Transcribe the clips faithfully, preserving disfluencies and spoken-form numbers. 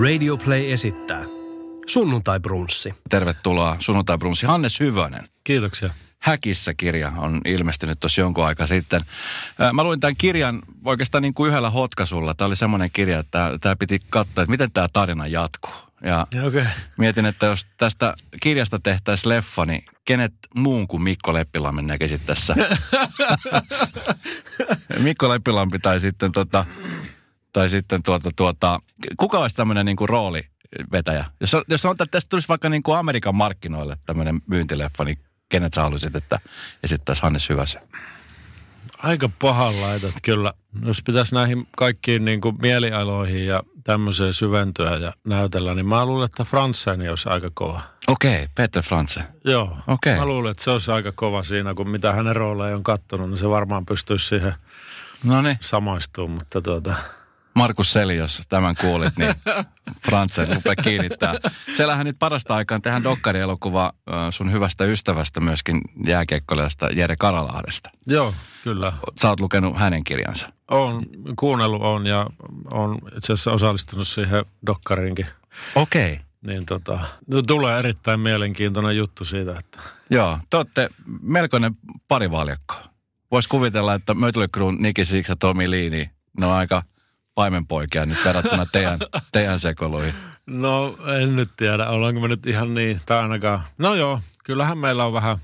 Radio Play esittää Sunnuntai Brunssi. Tervetuloa Sunnuntai Brunssi. Hannes Hyvönen. Kiitoksia. Häkissä-kirja on ilmestynyt tuossa jonkun aikaa sitten. Mä luin tämän kirjan oikeastaan niin kuin yhdellä hotkaisulla. Tämä oli semmoinen kirja, että tämä piti katsoa, että miten tämä tarina jatkuu. Ja okay. Mietin, että jos tästä kirjasta tehtäisiin leffa, niin kenet muun kuin Mikko Leppilampi näkisit tässä? Mikko Leppilampi tai sitten tuota... Tai sitten tuota, tuota, kuka olisi tämmöinen niin kuin roolivetäjä? Jos, jos sanotaan, että tästä tulisi vaikka niin kuin Amerikan markkinoille tämmöinen myyntileffa, niin kenet sä haluaisit, että esittäisi Hannes Hyvösen? Aika pahan laitat kyllä. Jos pitäisi näihin kaikkiin niin kuin mielialoihin ja tämmöiseen syventyä ja näytellä, niin mä luulen, että Franzén olisi aika kova. Okei, okay, Peter Franzén. Joo, okay. Mä luulen, että se olisi aika kova siinä, kun mitä hänen rooleja on kattonut, niin se varmaan pystyisi siihen Noniin. samaistumaan, mutta tuota... Markus Seli, jos tämän kuulit, niin Franzén lupaa kiinnittää. Siellähän nyt parasta aikaan tehdään dokkarielokuvaa sun hyvästä ystävästä myöskin jääkiekkoilijasta Jere Karalahdesta. Joo, kyllä. Sä oot lukenut hänen kirjansa. Oon, kuunnellut on ja oon itse asiassa osallistunut siihen dokkariinkin. Okei. Okay. Niin tota, tulee erittäin mielenkiintoinen juttu siitä, että... Joo, te ootte melkoinen parivaljakko. Vois kuvitella, että Mötley Crüe, Nikki Sixx ja Tomi Liini, ne on aika... paimenpoikia nyt verrattuna teidän, teidän sekoiluihin? No en nyt tiedä, ollaanko me nyt ihan niin, tai ainakaan. No joo, kyllähän meillä on vähän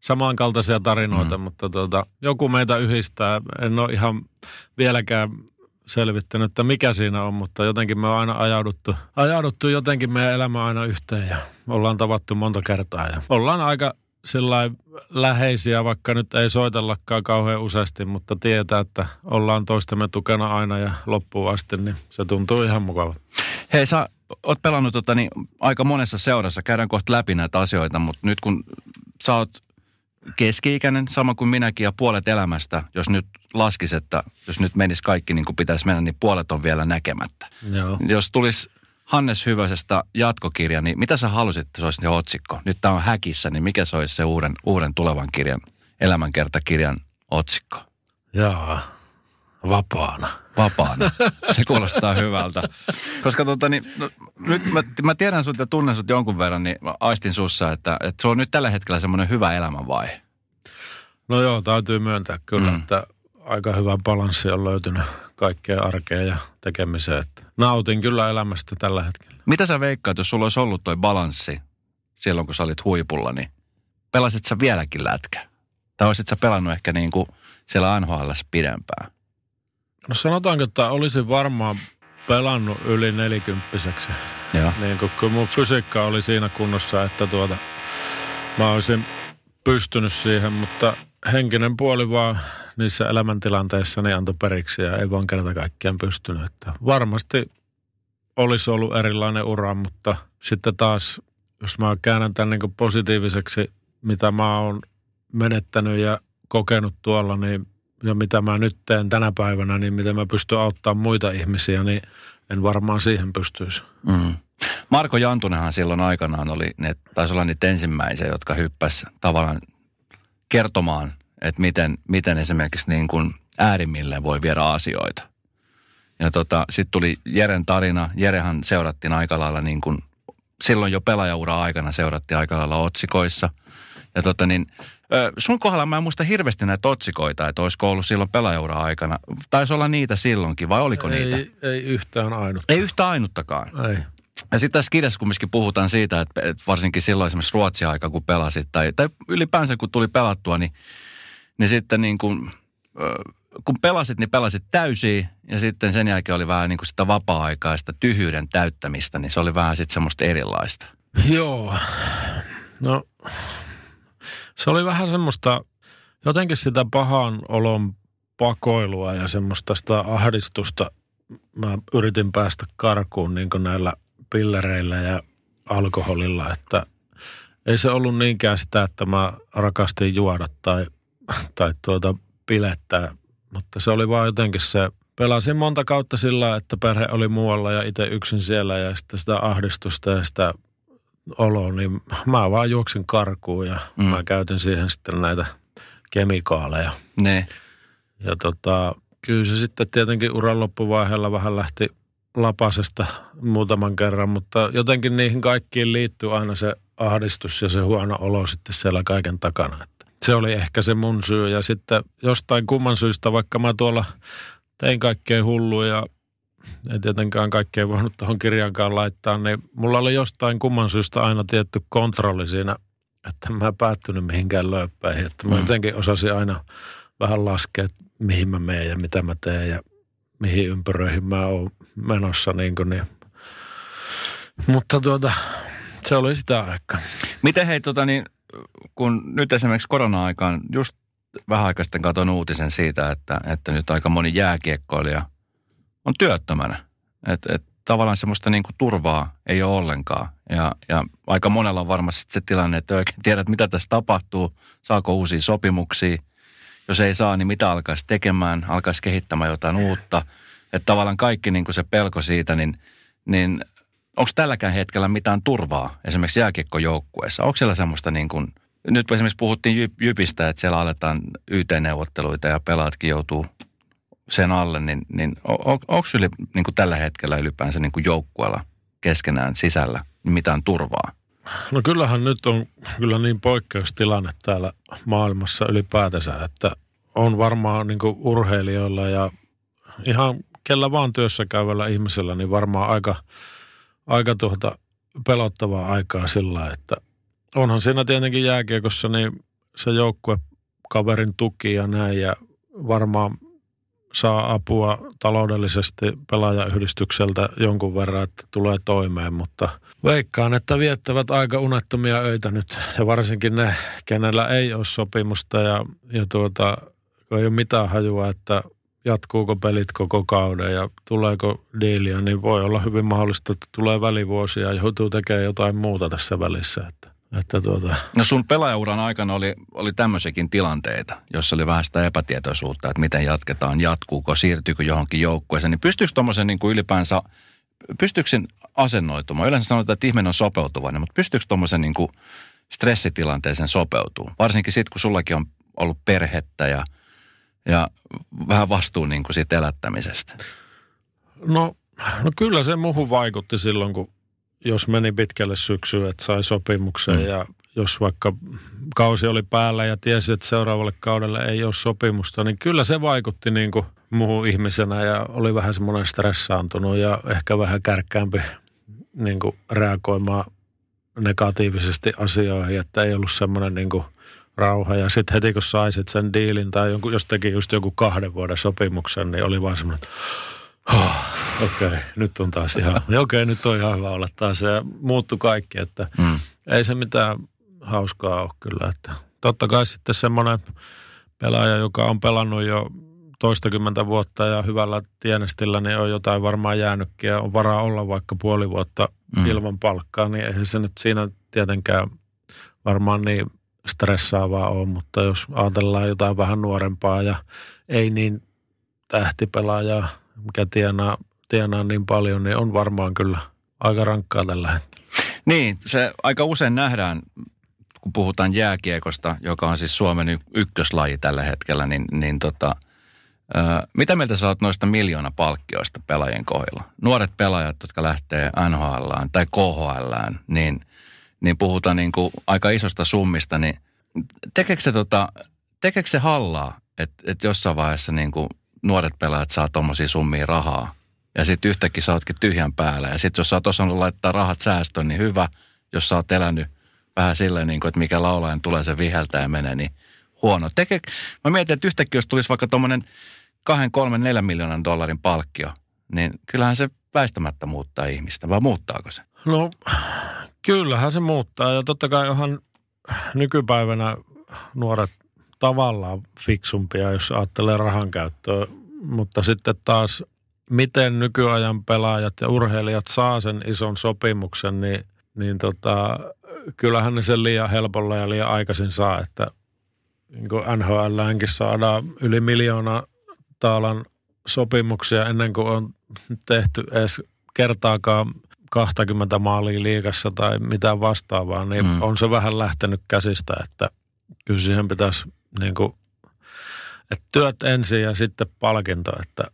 samankaltaisia tarinoita, mm. mutta tuota, joku meitä yhdistää. En ole ihan vieläkään selvittänyt, että mikä siinä on, mutta jotenkin me on aina ajauduttu, ajauduttu jotenkin meidän elämä aina yhteen ja ollaan tavattu monta kertaa ja ollaan aika sellainen läheisiä, vaikka nyt ei soitellakaan kauhean useasti, mutta tietää, että ollaan toistemme tukena aina ja loppuun asti, niin se tuntuu ihan mukavalta. Hei, sä oot pelannut tota, niin, aika monessa seurassa, käydään kohta läpi näitä asioita, mutta nyt kun sä oot keski-ikäinen, sama kuin minäkin ja puolet elämästä, jos nyt laskis, että jos nyt menisi kaikki niin kuin pitäisi mennä, niin puolet on vielä näkemättä. Joo. Jos tulisi... Hannes Hyvösestä jatkokirja, niin mitä sä halusit, että se olisi otsikko? Nyt tää on Häkissä, niin mikä se olisi se uuden, uuden tulevan kirjan, elämänkertakirjan otsikko? Jaa, vapaana. Vapaana. Se kuulostaa hyvältä. Koska tota niin, no, nyt mä, mä tiedän sut ja tunnen sut jonkun verran, niin aistin sussa, että, että se on nyt tällä hetkellä semmoinen hyvä elämänvaihe. No joo, täytyy myöntää kyllä, mm. että... Aika hyvä balanssi on löytynyt kaikkeen arkeen ja tekemiseen. Nautin kyllä elämästä tällä hetkellä. Mitä sä veikkaat, jos sulla olisi ollut toi balanssi silloin, kun sä olit huipulla, niin pelasit sä vieläkin lätkää? Tai olisit sä pelannut ehkä niin kuin siellä N H L:ssä pidempään? No sanotaanko, että olisin varmaan pelannut yli nelikymppiseksi. Joo. Niin kuin kyllä mun fysiikka oli siinä kunnossa, että tuota, mä olisin pystynyt siihen, mutta... Henkinen puoli vaan niissä elämäntilanteissa niin antoi periksi ja ei vaan kerta kaikkiaan pystynyt. Että varmasti olisi ollut erilainen ura, mutta sitten taas, jos mä käännän tämän niin kuin positiiviseksi, mitä mä oon menettänyt ja kokenut tuolla, niin, ja mitä mä nyt teen tänä päivänä, niin miten mä pystyn auttamaan muita ihmisiä, niin en varmaan siihen pystyisi. Mm. Marko Jantunenhan silloin aikanaan oli, ne, taisi olla niitä ensimmäisiä, jotka hyppäsi tavallaan kertomaan, että miten, miten esimerkiksi niin kuin äärimmilleen voi viedä asioita. Ja tota, sitten tuli Jeren tarina. Jerehan seurattiin aika lailla niin kuin, silloin jo pelaajaura aikana seurattiin aika lailla otsikoissa. Ja tota niin, sun kohdalla mä en muista hirveästi näitä otsikoita, että olisiko ollut silloin pelaajaura aikana. Taisi olla niitä silloinkin, vai oliko ei, niitä? Ei yhtään ainuttakaan. Ei yhtään ainuttakaan. Ei. Ja sitten tässä kirjassa kumminkin puhutaan siitä, että varsinkin silloin esimerkiksi Ruotsi-aika, kun pelasit, tai, tai ylipäänsä kun tuli pelattua, niin, niin sitten niin kuin, kun pelasit, niin pelasit täysiä, ja sitten sen jälkeen oli vähän niin kuin sitä vapaa-aikaa, sitä tyhjyyden täyttämistä, niin se oli vähän sitten semmoista erilaista. Joo, no se oli vähän semmoista, jotenkin sitä pahan olon pakoilua ja semmoista sitä ahdistusta. Mä yritin päästä karkuun niin kuin näillä pillereillä ja alkoholilla, että ei se ollut niinkään sitä, että mä rakastin juoda tai, tai tuota pilettää, mutta se oli vaan jotenkin se, pelasin monta kautta sillä, että perhe oli muualla ja itse yksin siellä ja sitten sitä ahdistusta ja sitä oloa, niin mä vaan juoksin karkuun ja mm. mä käytin siihen sitten näitä kemikaaleja. Ne. Ja tota, kyllä se sitten tietenkin uran loppuvaiheella vähän lähti lapasesta muutaman kerran, mutta jotenkin niihin kaikkiin liittyy aina se ahdistus ja se huono olo sitten siellä kaiken takana. Se oli ehkä se mun syy ja sitten jostain kumman syystä, vaikka mä tuolla tein kaikkea hullua ja en tietenkään kaikkea voinut tuohon kirjaankaan laittaa, niin mulla oli jostain kumman syystä aina tietty kontrolli siinä, että en mä päättynyt mihinkään lööppäihin. Että mä jotenkin osasin aina vähän laskea, mihin mä menen ja mitä mä teen ja mihin ympyröihin mä oon menossa. Niin kuin niin. Mutta tuota, se oli sitä aikaa. Miten hei tota niin, kun nyt esimerkiksi korona-aikaan, just vähän aikaa sitten katson uutisen siitä, että, että nyt aika moni jääkiekkoilija on työttömänä. Että et, tavallaan semmoista niinku turvaa ei ole ollenkaan. Ja, ja aika monella on varmasti se tilanne, että oikein tiedät, mitä tässä tapahtuu, saako uusia sopimuksia. Jos ei saa, niin mitä alkaisi tekemään, alkaisi kehittämään jotain uutta. Että tavallaan kaikki niinku se pelko siitä, niin, niin onko tälläkään hetkellä mitään turvaa esimerkiksi jääkiekkojoukkueessa? Onko siellä semmoista niin kuin, nyt kun esimerkiksi puhuttiin Jypistä, että siellä aletaan Y T-neuvotteluita ja pelaatkin joutuu sen alle, niin, niin on, onko yli, niin kuin tällä hetkellä ylipäänsä niin kuin joukkueella keskenään sisällä mitään turvaa? No kyllähän nyt on kyllä niin poikkeustilanne täällä maailmassa ylipäätänsä, että on varmaan niin kuin urheilijoilla ja ihan kellä vaan työssä käyvällä ihmisellä, niin varmaan aika... Aika tuota pelottavaa aikaa sillä, että onhan siinä tietenkin jääkiekossa niin se joukkuekaverin tuki ja näin ja varmaan saa apua taloudellisesti pelaajayhdistykseltä jonkun verran, että tulee toimeen, mutta veikkaan, että viettävät aika unettomia öitä nyt ja varsinkin ne, kenellä ei ole sopimusta ja, ja tuota, ei ole mitään hajua, että jatkuuko pelit koko kauden ja tuleeko diiliä, niin voi olla hyvin mahdollista, että tulee välivuosia ja joutuu tekemään jotain muuta tässä välissä. Että, että tuota. No sun pelaajauran aikana oli, oli tämmöisiäkin tilanteita, jossa oli vähän sitä epätietoisuutta, että miten jatketaan, jatkuuko, siirtyykö johonkin joukkueeseen. Niin pystyykö tuommoisen niin kuin ylipäänsä, pystyykö sen asennoitumaan? Yleensä sanotaan, että ihminen on sopeutuvainen, mutta pystyykö tuommoisen niin kuin stressitilanteeseen sopeutumaan? Varsinkin sitten, kun sullakin on ollut perhettä ja Ja vähän vastuu niin kuin siitä elättämisestä. No, no kyllä se muuhun vaikutti silloin, kun jos meni pitkälle syksyyn, että sai sopimuksen. Mm. Ja jos vaikka kausi oli päällä ja tiesi, että seuraavalle kaudelle ei ole sopimusta, niin kyllä se vaikutti niin kuin muuhun ihmisenä. Ja oli vähän semmoinen stressaantunut ja ehkä vähän kärkkäämpi niin kuin reagoimaan negatiivisesti asioihin, että ei ollut semmoinen niin kuin rauha. Ja sitten heti kun saisit sen diilin tai jonkun, jos teki just joku kahden vuoden sopimuksen, niin oli vaan semmoinen, oh, okei, okay, nyt on taas ihan, okei, okay, nyt on ihan hyvä olla taas. Ja muuttui kaikki, että mm. ei se mitään hauskaa ole kyllä. Että totta kai sitten semmoinen pelaaja, joka on pelannut jo toistakymmentä vuotta ja hyvällä tienestillä, niin on jotain varmaan jäänytkin ja on varaa olla vaikka puoli vuotta mm. ilman palkkaa, niin eihän se nyt siinä tietenkään varmaan niin stressaavaa on, mutta jos ajatellaan jotain vähän nuorempaa ja ei niin tähtipelaajaa, mikä tienaa, tienaa niin paljon, niin on varmaan kyllä aika rankkaa tällä hetkellä. Niin, se aika usein nähdään, kun puhutaan jääkiekosta, joka on siis Suomen ykköslaji tällä hetkellä, niin, niin tota, ää, mitä mieltä sä oot noista miljoona palkkioista pelaajien kohdalla? Nuoret pelaajat, jotka lähtee N H L:ään tai K H L:ään, niin niin puhutaan niin kuin aika isosta summista, niin tekeekö se, tota, tekeekö se hallaa, että et jossain vaiheessa niin kuin nuoret pelaajat saa tommosia summia rahaa, ja sitten yhtäkkiä sä ootkin tyhjän päällä, ja sitten jos sä oot osannut laittaa rahat säästöön, niin hyvä, jos sä oot elänyt vähän silleen, niin kuin, että mikä laulajan tulee, se viheltää ja menee, niin huono. Tekeekö, mä mietin, että yhtäkkiä jos tulisi vaikka tommonen kahden, kolmen, neljän miljoonan dollarin palkkio, niin kyllähän se väistämättä muuttaa ihmistä, vai muuttaako se? No, kyllähän se muuttaa ja totta kai onhan nykypäivänä nuoret tavallaan fiksumpia, jos ajattelee rahan käyttöä, mutta sitten taas miten nykyajan pelaajat ja urheilijat saa sen ison sopimuksen, niin, niin tota, kyllähän ne sen liian helpolla ja liian aikaisin saa, että niin kuin N H L:äänkin saadaan yli miljoona taalan sopimuksia ennen kuin on tehty edes kertaakaan kaksikymmentä maalia liigassa tai mitään vastaavaa, niin mm. on se vähän lähtenyt käsistä, että kyllä siihen pitäisi niin kuin, että työt ensin ja sitten palkinto, että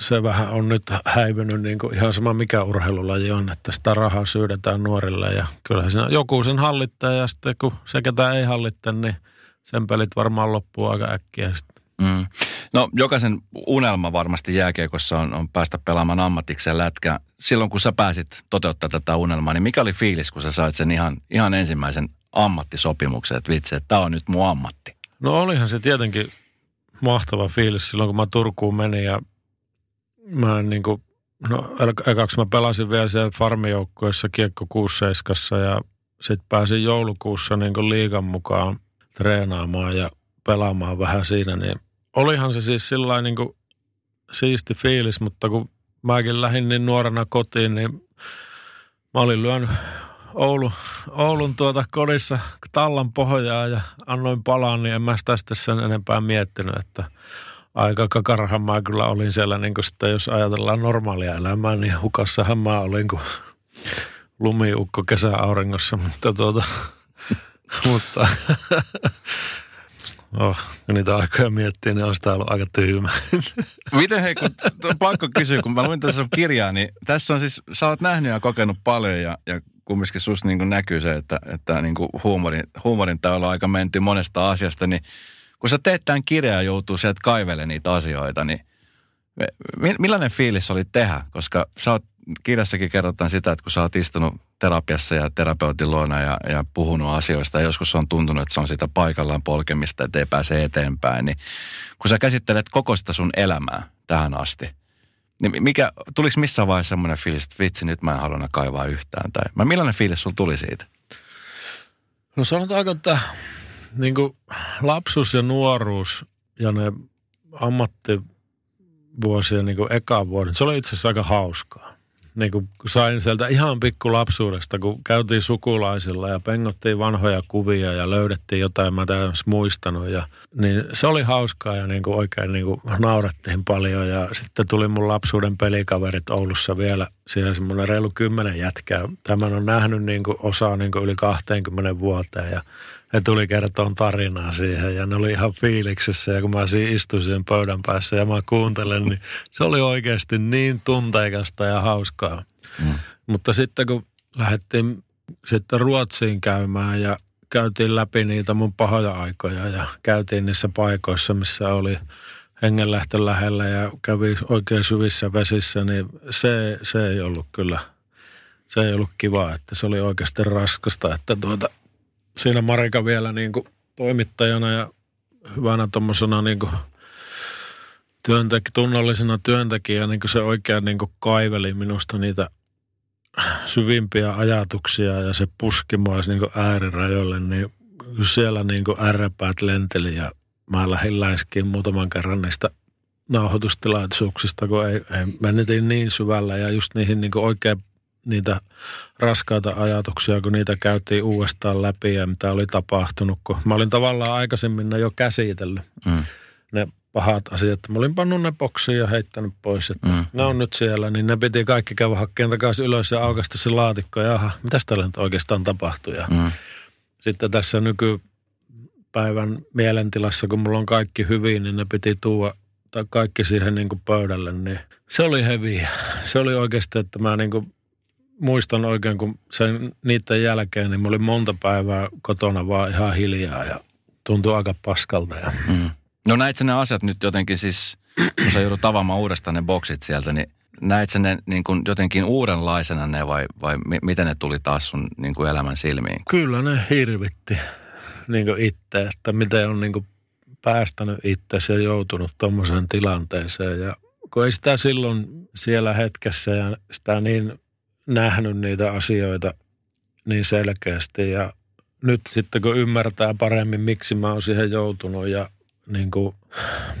se vähän on nyt häivynyt niin kuin ihan sama mikä urheilulaji on, että sitä rahaa syydetään nuorille ja kyllähän siinä joku sen hallittaa ja sitten kun se ketä ei hallitta, niin sen pelit varmaan loppuu aika äkkiä sitten. Mm. No jokaisen unelma varmasti jääkiekossa on, on päästä pelaamaan ammatikseen lätkään. Silloin kun sä pääsit toteuttaa tätä unelmaa, niin mikä oli fiilis, kun sä sait sen ihan, ihan ensimmäisen ammattisopimuksen, että vitsi, että tää on nyt mun ammatti? No olihan se tietenkin mahtava fiilis silloin, kun mä Turkuun menin ja mä en niin kuin, no ekaksi mä pelasin vielä siellä farmijoukkueessa kiekko kuusi seitsemän ja sit pääsin joulukuussa niin kuin liigan mukaan treenaamaan ja pelaamaan vähän siinä, niin olihan se siis sillain niin kuin siisti fiilis, mutta kun mäkin lähdin niin nuorena kotiin, niin mä olin lyönyt Oulu, Oulun tuota kodissa tallan pohjaa ja annoin palaa, niin en mä tästä sen enempää miettinyt, että aika kakarhan mä kyllä olin siellä, niin kuin sitten jos ajatellaan normaalia elämää, niin hukassahan mä olin kuin lumiukko kesäauringossa, mutta tuota, mutta oh, kun niitä aikoja miettii, niin on sitä ollut aika tyhmä. Miten hei, kun pakko kysyä, kun mä luin tässä sun kirjaa, niin tässä on siis, sä oot nähnyt ja kokenut paljon ja, ja kumminkin susta niin näkyy se, että, että niin huumorin, huumorin tailla on aika menty monesta asiasta, niin kun sä teet tämän kirjaa ja joutuu sieltä kaivelemaan niitä asioita, niin millainen fiilis oli tehdä? Koska sä oot, kirjassakin kerrotaan sitä, että kun sä oot istunut terapiassa ja terapeutin luona ja, ja puhunut asioista ja joskus on tuntunut, että se on sitä paikallaan polkemista, että ei pääse eteenpäin, niin kun sä käsittelet koko sitä sun elämää tähän asti, niin mikä, tuliko missään vaiheessa semmoinen fiilis, että vitsi, nyt mä en halua kaivaa yhtään? Tai mä, millainen fiilis sulla tuli siitä? No sanotaanko, että niin kuin lapsuus ja nuoruus ja ne ammattivuosien niin kuin eka vuoden, se oli itse asiassa aika hauskaa. Niin kuin sain sieltä ihan pikku lapsuudesta, kun käytiin sukulaisilla ja pengottiin vanhoja kuvia ja löydettiin jotain, mä täysin muistanut. Ja, niin se oli hauskaa ja niin kuin oikein niin kuin naurattiin paljon. Ja sitten tuli mun lapsuuden pelikaverit Oulussa vielä. Siihen semmoinen reilu kymmenen jätkää. Tämän on nähnyt niin kuin osaa niin kuin yli kahteenkymmeneen vuoteen ja he tuli kertomaan tarinaa siihen ja ne oli ihan fiiliksessä ja kun mä siinä istuin siihen pöydän päässä ja mä kuuntelen, niin se oli oikeasti niin tunteikasta ja hauskaa. Mm. Mutta sitten kun lähdettiin sitten Ruotsiin käymään ja käytiin läpi niitä mun pahoja aikoja ja käytiin niissä paikoissa, missä oli hengenlähtö lähellä ja kävi oikein syvissä vesissä, niin se, se ei ollut kyllä, se ei ollut kivaa, että se oli oikeasti raskasta, että tuota... Siinä Marika vielä niin kuin toimittajana ja hyvänä tuommoisena niin kuin työntek- tunnollisena työntekijänä, niin kuin se oikein niin kuin kaiveli minusta niitä syvimpiä ajatuksia ja se puski mua niin kuin äärirajoille, niin siellä niin kuin ärräpäät lenteli ja mä lähdin läiskiin muutaman kerran niistä nauhoitustilaisuuksista, kun ei, ei mennetiin niin syvällä ja just niihin niin kuin oikein niitä raskaita ajatuksia, kun niitä käytiin uudestaan läpi ja mitä oli tapahtunut, kun mä olin tavallaan aikaisemmin ne jo käsitellyt mm. ne pahat asiat. Mä olin pannut ne boksiin ja heittänyt pois, että mm. ne on nyt siellä, niin ne piti kaikki käydä hakkeen takaisin ylös ja aukaista se laatikko ja aha, mitäs täällä nyt oikeastaan tapahtui. Mm. Sitten tässä nykypäivän mielentilassa, kun mulla on kaikki hyvin, niin ne piti tuua tai kaikki siihen niin kuin pöydälle, niin se oli heviä. Se oli oikeasti, että mä niin kuin muistan oikein, kun sen niiden jälkeen, niin mä olin monta päivää kotona vaan ihan hiljaa ja tuntui aika paskalta. Ja... Mm. No näit sä ne asiat nyt jotenkin siis, kun sä joudut avaamaan uudestaan ne boksit sieltä, niin näit sä ne niin kuin jotenkin uudenlaisena ne vai, vai miten ne tuli taas sun niin kuin elämän silmiin? Kyllä ne hirvitti niin kuin itse, että miten on niin kuin päästänyt itsesi ja joutunut tommoseen tilanteeseen. Ja kun ei sitä silloin siellä hetkessä ja sitä niin... nähnyt niitä asioita niin selkeästi ja nyt sitten kun ymmärtää paremmin, miksi mä oon siihen joutunut ja niin kuin,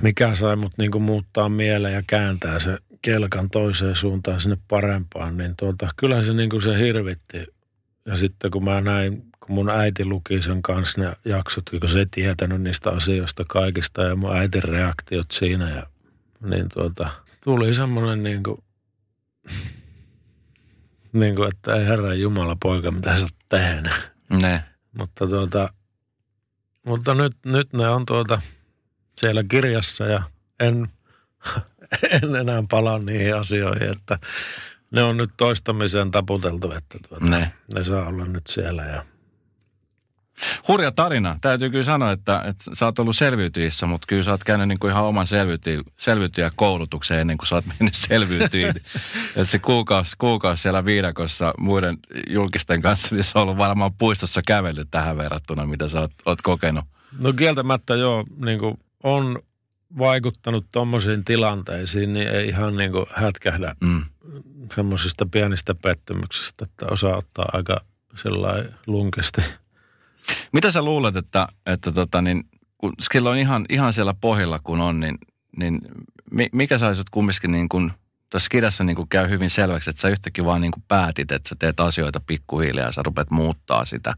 mikä sai mut niin kuin muuttaa mieleen ja kääntää se kelkan toiseen suuntaan sinne parempaan, niin tuota, kyllä se niin kuin se hirvitti. Ja sitten kun mä näin, kun mun äiti luki sen kanssa ne jaksot, kun se ei tietänyt niistä asioista kaikista ja mun äitin reaktiot siinä, ja, niin tuota, tuli semmoinen niin kuin... Niin kuin, että ei herran jumala poika, mitä sä oot tehnyt. Ne. Mutta, tuota, mutta nyt, nyt ne on tuota siellä kirjassa ja en, en enää palaa niihin asioihin, että ne on nyt toistamiseen taputeltu, että tuota, ne. ne saa olla nyt siellä. Ja... Hurja tarina. Täytyy kyllä sanoa, että, että sä oot ollut selviytyjissä, mutta kyllä sä oot käynyt niin kuin ihan oman selviytyjä koulutukseen ennen kuin sä oot mennyt selviytyjiin. Että se kuukausi, kuukausi siellä viidakossa muiden julkisten kanssa, niin se on ollut varmaan puistossa kävellyt tähän verrattuna, mitä sä oot, oot kokenut. No kieltämättä joo, niin kuin on vaikuttanut tommosiin tilanteisiin, niin ei ihan niin kuin hätkähdä mm. semmoisista pienistä pettymyksistä, että osaa ottaa aika sellainen lunkesti. Mitä sä luulet, että, että tota niin, kun silloin ihan, ihan siellä pohjalla kun on, niin, niin mikä sä olisit kumminkin niin kuin, tässä kirjassa niin kuin käy hyvin selväksi, että sä yhtäkkiä vaan niin kuin päätit, että sä teet asioita pikkuhiljaa ja sä rupeat muuttaa sitä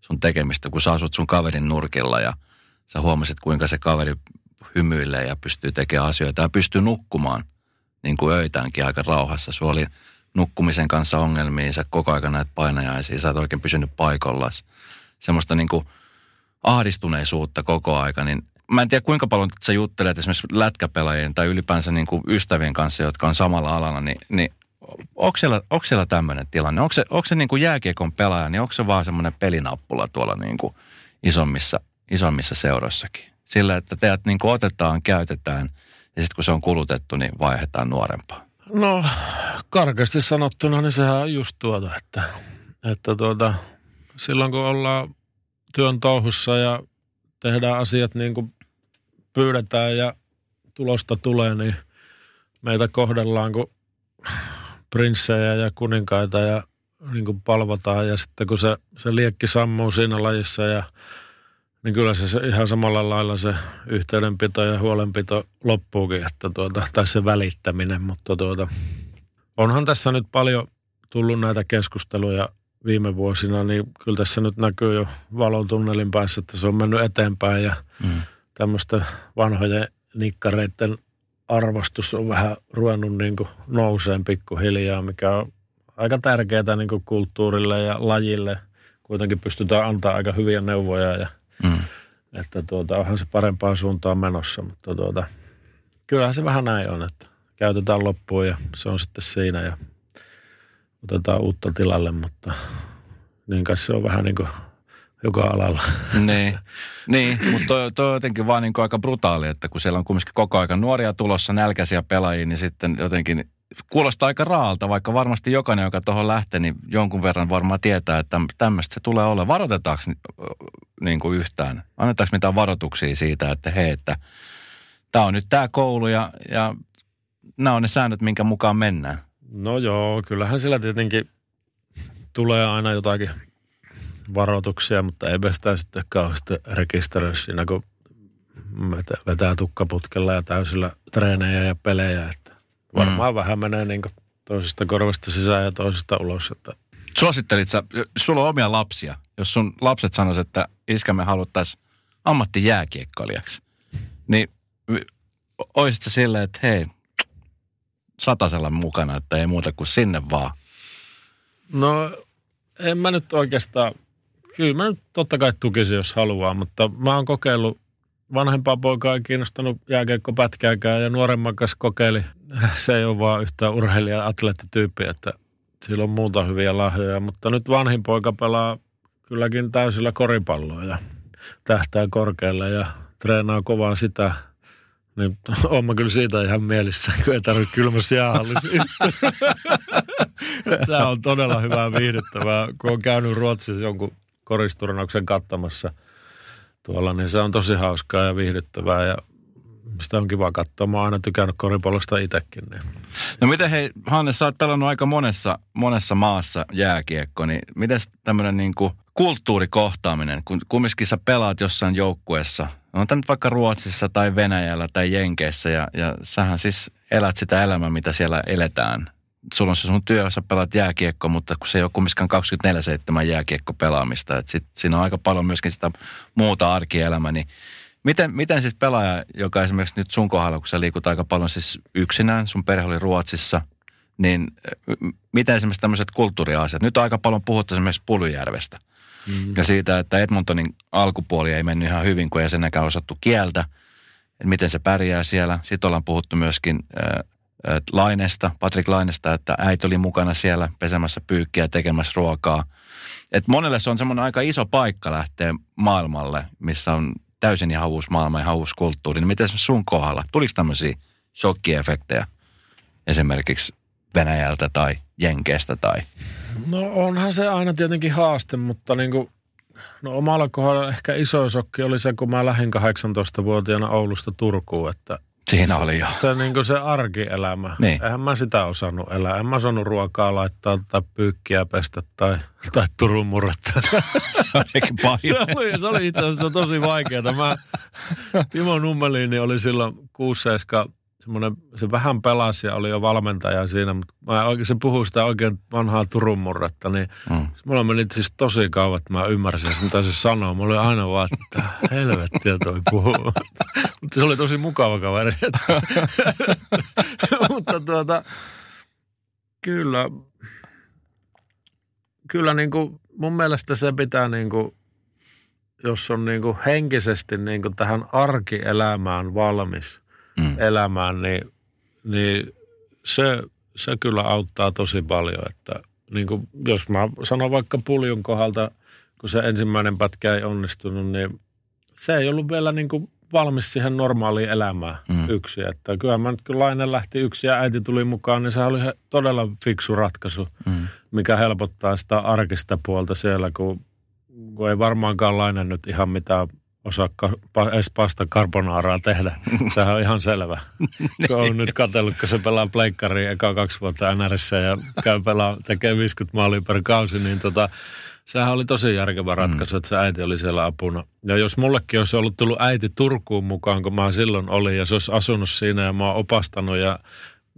sun tekemistä, kun sä asut sun kaverin nurkilla ja sä huomasit, kuinka se kaveri hymyilee ja pystyy tekemään asioita ja pystyy nukkumaan niin kuin öitäänkin aika rauhassa. Sulla oli nukkumisen kanssa ongelmia, sä koko ajan näet painajaisia, sä et oikein pysynyt paikallaan. Semmoista niin kuin ahdistuneisuutta koko aika, niin mä en tiedä kuinka paljon sä juttelet esimerkiksi lätkäpelaajien tai ylipäänsä niin kuin ystävien kanssa, jotka on samalla alalla, niin, niin onko siellä, onko siellä tämmöinen tilanne? Onko se, onko se niin kuin jääkiekon pelaaja, niin onko se vaan semmoinen pelinappula tuolla niin kuin isommissa, isommissa seuroissakin? Sillä, että teat niin kuin otetaan, käytetään ja sitten kun se on kulutettu, niin vaihdetaan nuorempaa. No karkeasti sanottuna, niin sehän on just tuota, että, että tuota... Silloin kun ollaan työn touhussa ja tehdään asiat niin kuin pyydetään ja tulosta tulee, niin meitä kohdellaan kuin prinssejä ja kuninkaita ja niin kuin palvataan. Ja sitten kun se, se liekki sammuu siinä lajissa, ja, niin kyllä se, se ihan samalla lailla se yhteydenpito ja huolenpito loppuukin, että tuota, tai se välittäminen. Mutta tuota, onhan tässä nyt paljon tullut näitä keskusteluja viime vuosina, niin kyllä tässä nyt näkyy jo valon tunnelin päässä, että se on mennyt eteenpäin ja mm. tämmöistä vanhojen nikkareiden arvostus on vähän ruvennut niin kuin nouseen pikkuhiljaa, mikä on aika tärkeää niin kuin kulttuurille ja lajille. Kuitenkin pystytään antaa aika hyviä neuvoja ja mm. että tuota, onhan se parempaan suuntaan menossa, mutta tuota, kyllähän se vähän näin on, että käytetään loppuun ja se on sitten siinä ja otetaan uutta tilalle, mutta niin kai se on vähän niin kuin joka alalla. Niin, niin mutta toi, toi on jotenkin vaan niin kuin aika brutaali, että kun siellä on kumminkin koko ajan nuoria tulossa, nälkäisiä pelaajia, niin sitten jotenkin kuulostaa aika raalta, vaikka varmasti jokainen, joka tuohon lähtee, niin jonkun verran varmaan tietää, että tämmöistä se tulee olla. Varoitetaanko niin kuin yhtään? Annetaanko mitään varoituksia siitä, että hei, että tämä on nyt tämä koulu ja, ja nämä on ne säännöt, minkä mukaan mennään? No joo, kyllähän sillä tietenkin tulee aina jotakin varoituksia, mutta eipä sitä sitten kauheasti rekisteröi siinä, kun vetää tukkaputkella ja täysillä treenejä ja pelejä. Että varmaan mm. vähän menee niin kuin toisesta korvasta sisään ja toisesta ulos. Että... Suosittelit sä, sulla on omia lapsia, jos sun lapset sanois, että iskä me haluttaisiin ammattijääkiekkoilijaksi, niin oisit sä silleen, että hei, satasella mukana, että ei muuta kuin sinne vaan? No, en mä nyt oikeastaan, kyllä mä nyt totta kai tukisin, jos haluaa, mutta mä oon kokeillut, vanhempaa poikaa ei kiinnostanut jääkiekkopätkääkään ja nuoremman kanssa kokeili. Se ei ole vaan yhtään urheilija-atleettityyppiä, että sillä on muuta hyviä lahjoja, mutta nyt vanhin poika pelaa kylläkin täysillä koripalloa ja tähtää korkealle ja treenaa kovaa sitä. Niin, oon mä kyllä siitä ihan mielissä, kun ei tarvitse kylmässä jäähallissa istua. Sehän on todella hyvää viihdettävää. Kun on käynyt Ruotsissa jonkun koristurnauksen katsomassa tuolla, niin se on tosi hauskaa ja viihdyttävää. Ja sitä on kiva katsoa. Mä oon aina tykännyt koripallosta itsekin. Niin. No miten hei, Hannes, sä oot pelannut aika monessa, monessa maassa jääkiekko, niin miten tämmöinen niin kuin kulttuurikohtaaminen, kun kumminkin sä pelaat jossain joukkueessa, on tämä nyt vaikka Ruotsissa tai Venäjällä tai Jenkeissä, ja, ja sähän siis elät sitä elämää, mitä siellä eletään. Sulla on se sun työ, sä pelaat jääkiekko, mutta kun se ei ole kumminkaan kaksikymmentäneljä seitsemän jääkiekko pelaamista, että sit siinä on aika paljon myöskin sitä muuta arkielämää, niin miten, miten siis pelaaja, joka esimerkiksi nyt sun kohdalla, kun sä liikut aika paljon siis yksinään, sun perhe oli Ruotsissa, niin miten esimerkiksi tämmöiset kulttuuriasiat? Nyt on aika paljon puhuttu esimerkiksi Pulyjärvestä. Mm-hmm. Ja siitä, että Edmontonin alkupuoli ei mennyt ihan hyvin, kun ei senäkään osattu kieltä. että miten se pärjää siellä. Sitten ollaan puhuttu myöskin ää, ää, Lainesta, Patrik Lainesta, että äiti oli mukana siellä pesemässä pyykkiä, tekemässä ruokaa. Et monelle se on semmoinen aika iso paikka lähteä maailmalle, missä on täysin ihan uusi maailma ja uusi kulttuuri. Niin miten se sun kohdalla? Tuliko tämmöisiä shokkiefektejä esimerkiksi Venäjältä tai Jenkeistä tai? No onhan se aina tietenkin haaste, mutta niin kuin, no omalla kohdalla ehkä iso shokki oli se, kun mä lähdin kahdeksantoistavuotiaana Oulusta Turkuun, että siinä se, oli jo. Se niin kuin se arkielämä. Niin. Eihän mä sitä osannut elää. En mä osannut ruokaa laittaa tai pyykkiä pestä tai, tai Turun murretta. Se olikin pahin. Se oli, se oli itse asiassa tosi vaikeaa. Mä, Timo Nummeliini oli silloin kuusi seitsemän semmoinen, se vähän pelasi ja oli jo valmentaja siinä, mutta mä oikein, se puhui sitä oikein vanhaa Turun murretta, niin mm. mulla meni siis tosi kauan, että mä ymmärsin, mitä se sanoo. Mulla oli aina vaan, että helvettiä toi puhuu. Mutta se oli tosi mukava kaveri. Mutta tuota, kyllä, kyllä niin kuin mun mielestä se pitää niin kuin, jos on niin kuin henkisesti niin kuin tähän arkielämään valmis, Mm. elämään, niin, niin se, se kyllä auttaa tosi paljon. Että, niin kuin jos mä sanon vaikka Puljun kohdalta, kun se ensimmäinen pätkä ei onnistunut, niin se ei ollut vielä niin kuin valmis siihen normaaliin elämään mm. yksin. Että kyllähän mä nyt kun Lainen lähti yksin ja äiti tuli mukaan, niin se oli todella fiksu ratkaisu, mm. mikä helpottaa sitä arkista puolta siellä, kun, kun ei varmaankaan Lainen nyt ihan mitään osaa ka- edes pasta carbonaaraa tehdä. Sehän on ihan selvä. Kun on nyt katsellut, kun se pelaa pleikkariin eka kaksi vuotta N R:ssä ja käy pelaa, tekee viisikymmentä maalia per kausi, niin tota, sehän oli tosi järkevä ratkaisu, että se äiti oli siellä apuna. Ja jos mullekin olisi ollut tullut äiti Turkuun mukaan, kun mä silloin olin, ja se olisi asunut siinä ja mä oon opastanut ja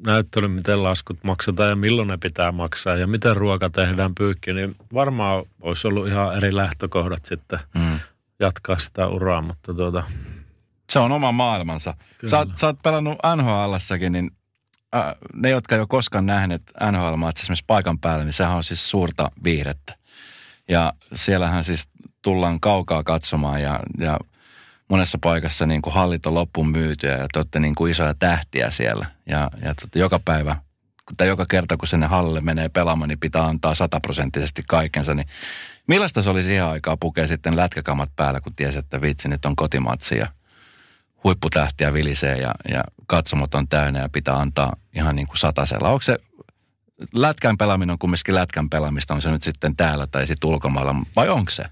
näyttänyt, miten laskut maksetaan ja milloin ne pitää maksaa ja miten ruoka tehdään pyykki, niin varmaan olisi ollut ihan eri lähtökohdat sitten. Mm. Jatkaa sitä uraa, mutta tuota... Se on oma maailmansa. Sä, sä oot pelannut N H L:ssäkin, niin ä, ne, jotka ei ole koskaan nähneet N H L-matsia esimerkiksi paikan päällä, niin sehän on siis suurta viihdettä. Ja siellähän siis tullaan kaukaa katsomaan ja, ja monessa paikassa niin kuin hallit on loppuun myytyä ja te olette niin kuin isoja tähtiä siellä. Ja, ja tuota, joka päivä, tai joka kerta kun sinne hallille menee pelaamaan, niin pitää antaa sataprosenttisesti kaikensa, niin millaista se oli siihen aikaan pukea sitten lätkäkamat päällä, kun tiesi, että vitsi, nyt on kotimatsi ja huipputähtiä vilisee ja, ja katsomot on täynnä ja pitää antaa ihan niin kuin satasella. Onko se, lätkän pelaaminen on kumminkin lätkän pelaamista, on se nyt sitten täällä tai sitten ulkomailla, vai onko se?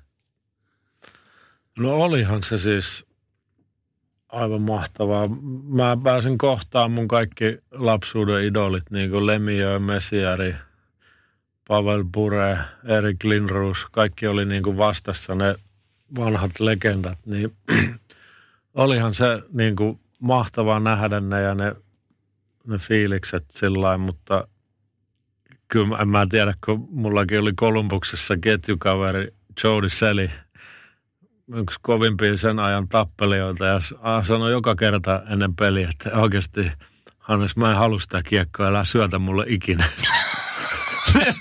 No olihan se siis aivan mahtavaa. Mä pääsin kohtaan mun kaikki lapsuuden idolit, niin kuin Lemieux, Messiari, Pavel Bure, Erik Lindros, kaikki oli niin kuin vastassa ne vanhat legendat, niin olihan se niin kuin mahtavaa nähdä ne ja ne, ne fiilikset sillain, mutta kyllä en mä tiedä, kun mullakin oli Kolumbuksessa ketjukaveri Jody Seli, yksi kovimpia sen ajan tappelijoita ja sanoi joka kerta ennen peliä, että oikeasti Hannes, mä en halua sitä kiekkoa, älä syötä mulle ikinä.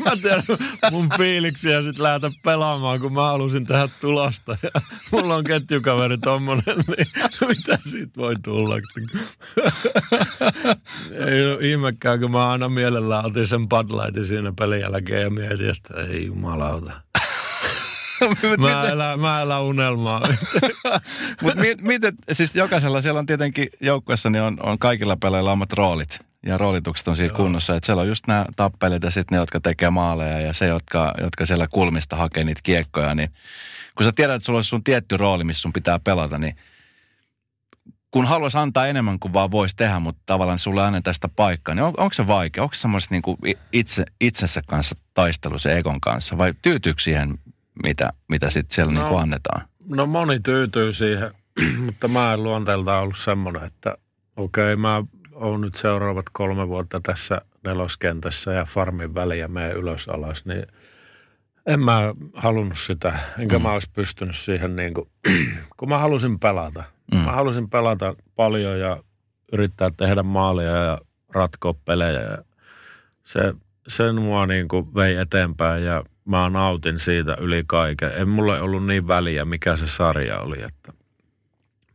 Mä tiedän mun fiiliksiä sit lähteä pelaamaan, kun mä halusin tehdä tulosta. Ja mulla on ketjukaveri tommonen, niin mitä siitä voi tulla? Ei ole ihmekään, kun mä aina mielellään otin sen padlightin siinä pelin jälkeen ja mietin, että ei jumalauta. Mä elän, mä elän unelmaa. Mutta miten, siis jokaisella siellä on tietenkin joukkueessa, niin on, on kaikilla peleillä omat roolit. Ja roolitukset on siinä Joo. kunnossa, että siellä on just nämä tappelit ja sitten ne, jotka tekee maaleja ja se, jotka, jotka siellä kulmista hakee niitä kiekkoja, niin kun sä tiedät, että sulla olisi sun tietty rooli, missä sun pitää pelata, niin kun haluaisi antaa enemmän kuin vaan voisi tehdä, mutta tavallaan sulle annetaan sitä paikkaa, niin on, onko se vaikea? Onko se semmoisessa niinku itse, itsensä kanssa taistelu, se ekon kanssa, vai tyytyykö siihen, mitä, mitä sitten siellä no, niinku annetaan? No moni tyytyy siihen, mutta mä en luonteeltaan ollut semmoinen, että okei, okay, mä... on nyt seuraavat kolme vuotta tässä neloskentässä ja farmin väliä menen ylös alas, niin en mä halunnut sitä, enkä mm. mä olisi pystynyt siihen niin kuin, kun mä halusin pelata. Mm. Mä halusin pelata paljon ja yrittää tehdä maalia ja ratkoa pelejä. Ja se, sen mua niin kuin vei eteenpäin ja mä nautin siitä yli kaiken. En mulla ollut niin väliä, mikä se sarja oli, että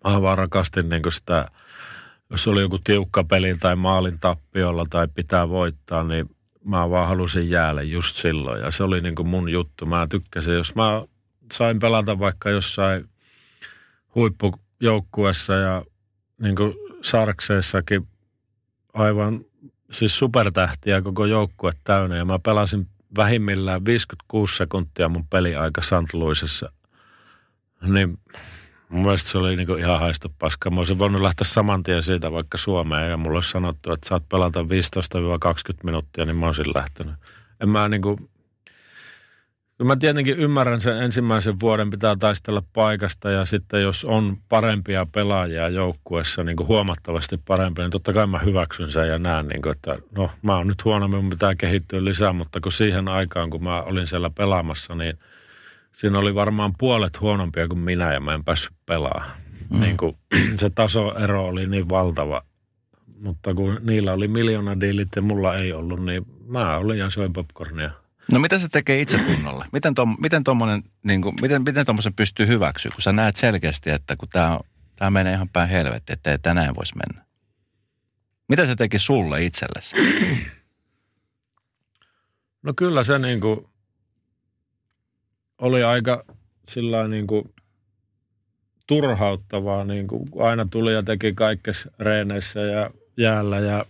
mä vaan rakastin niin kuin sitä... jos oli joku tiukka peli tai maalin tappiolla tai pitää voittaa, niin mä vaan halusin jäälle just silloin. Ja se oli niin kuin mun juttu. Mä tykkäsin, jos mä sain pelata vaikka jossain huippujoukkuessa ja niin kuin Sarkseessakin aivan siis supertähtiä koko joukkue täynnä. Ja mä pelasin vähimmillään viisikymmentäkuusi sekuntia mun peliaika Saint Louisissa. Niin mun mielestä se oli niinku ihan haista paskaa. Mä olisin voinut lähteä saman tien siitä vaikka Suomeen ja mulla olisi sanottu, että saat pelata viisitoista kaksikymmentä minuuttia, niin mä olisin lähtenyt. En mä niinku... Mä tietenkin ymmärrän sen ensimmäisen vuoden pitää taistella paikasta ja sitten jos on parempia pelaajia joukkuessa, niin kuin huomattavasti parempia, niin totta kai mä hyväksyn sen ja näen, niin kuin, että no mä oon nyt huonompi, mun pitää kehittyä lisää, mutta kun siihen aikaan, kun mä olin siellä pelaamassa, niin siinä oli varmaan puolet huonompia kuin minä ja mä en päässyt pelaamaan. Mm. Niin kuin, se tasoero oli niin valtava, mutta kun niillä oli miljoona diilit ja mulla ei ollut, niin mä olin ja söin popcornia. No mitä se tekee itsetunnolle? Miten tuommoisen tommonen, niin miten, miten pystyy hyväksyä, kun sä näet selkeästi, että kun tämä menee ihan päin helvettiin, että ei tänään voisi mennä? Mitä se teki sulle itsellesi? No kyllä se niin kuin oli aika sillä niin kuin turhauttavaa. Niin kuin aina tuli ja teki kaikessa reeneissä ja jäällä ja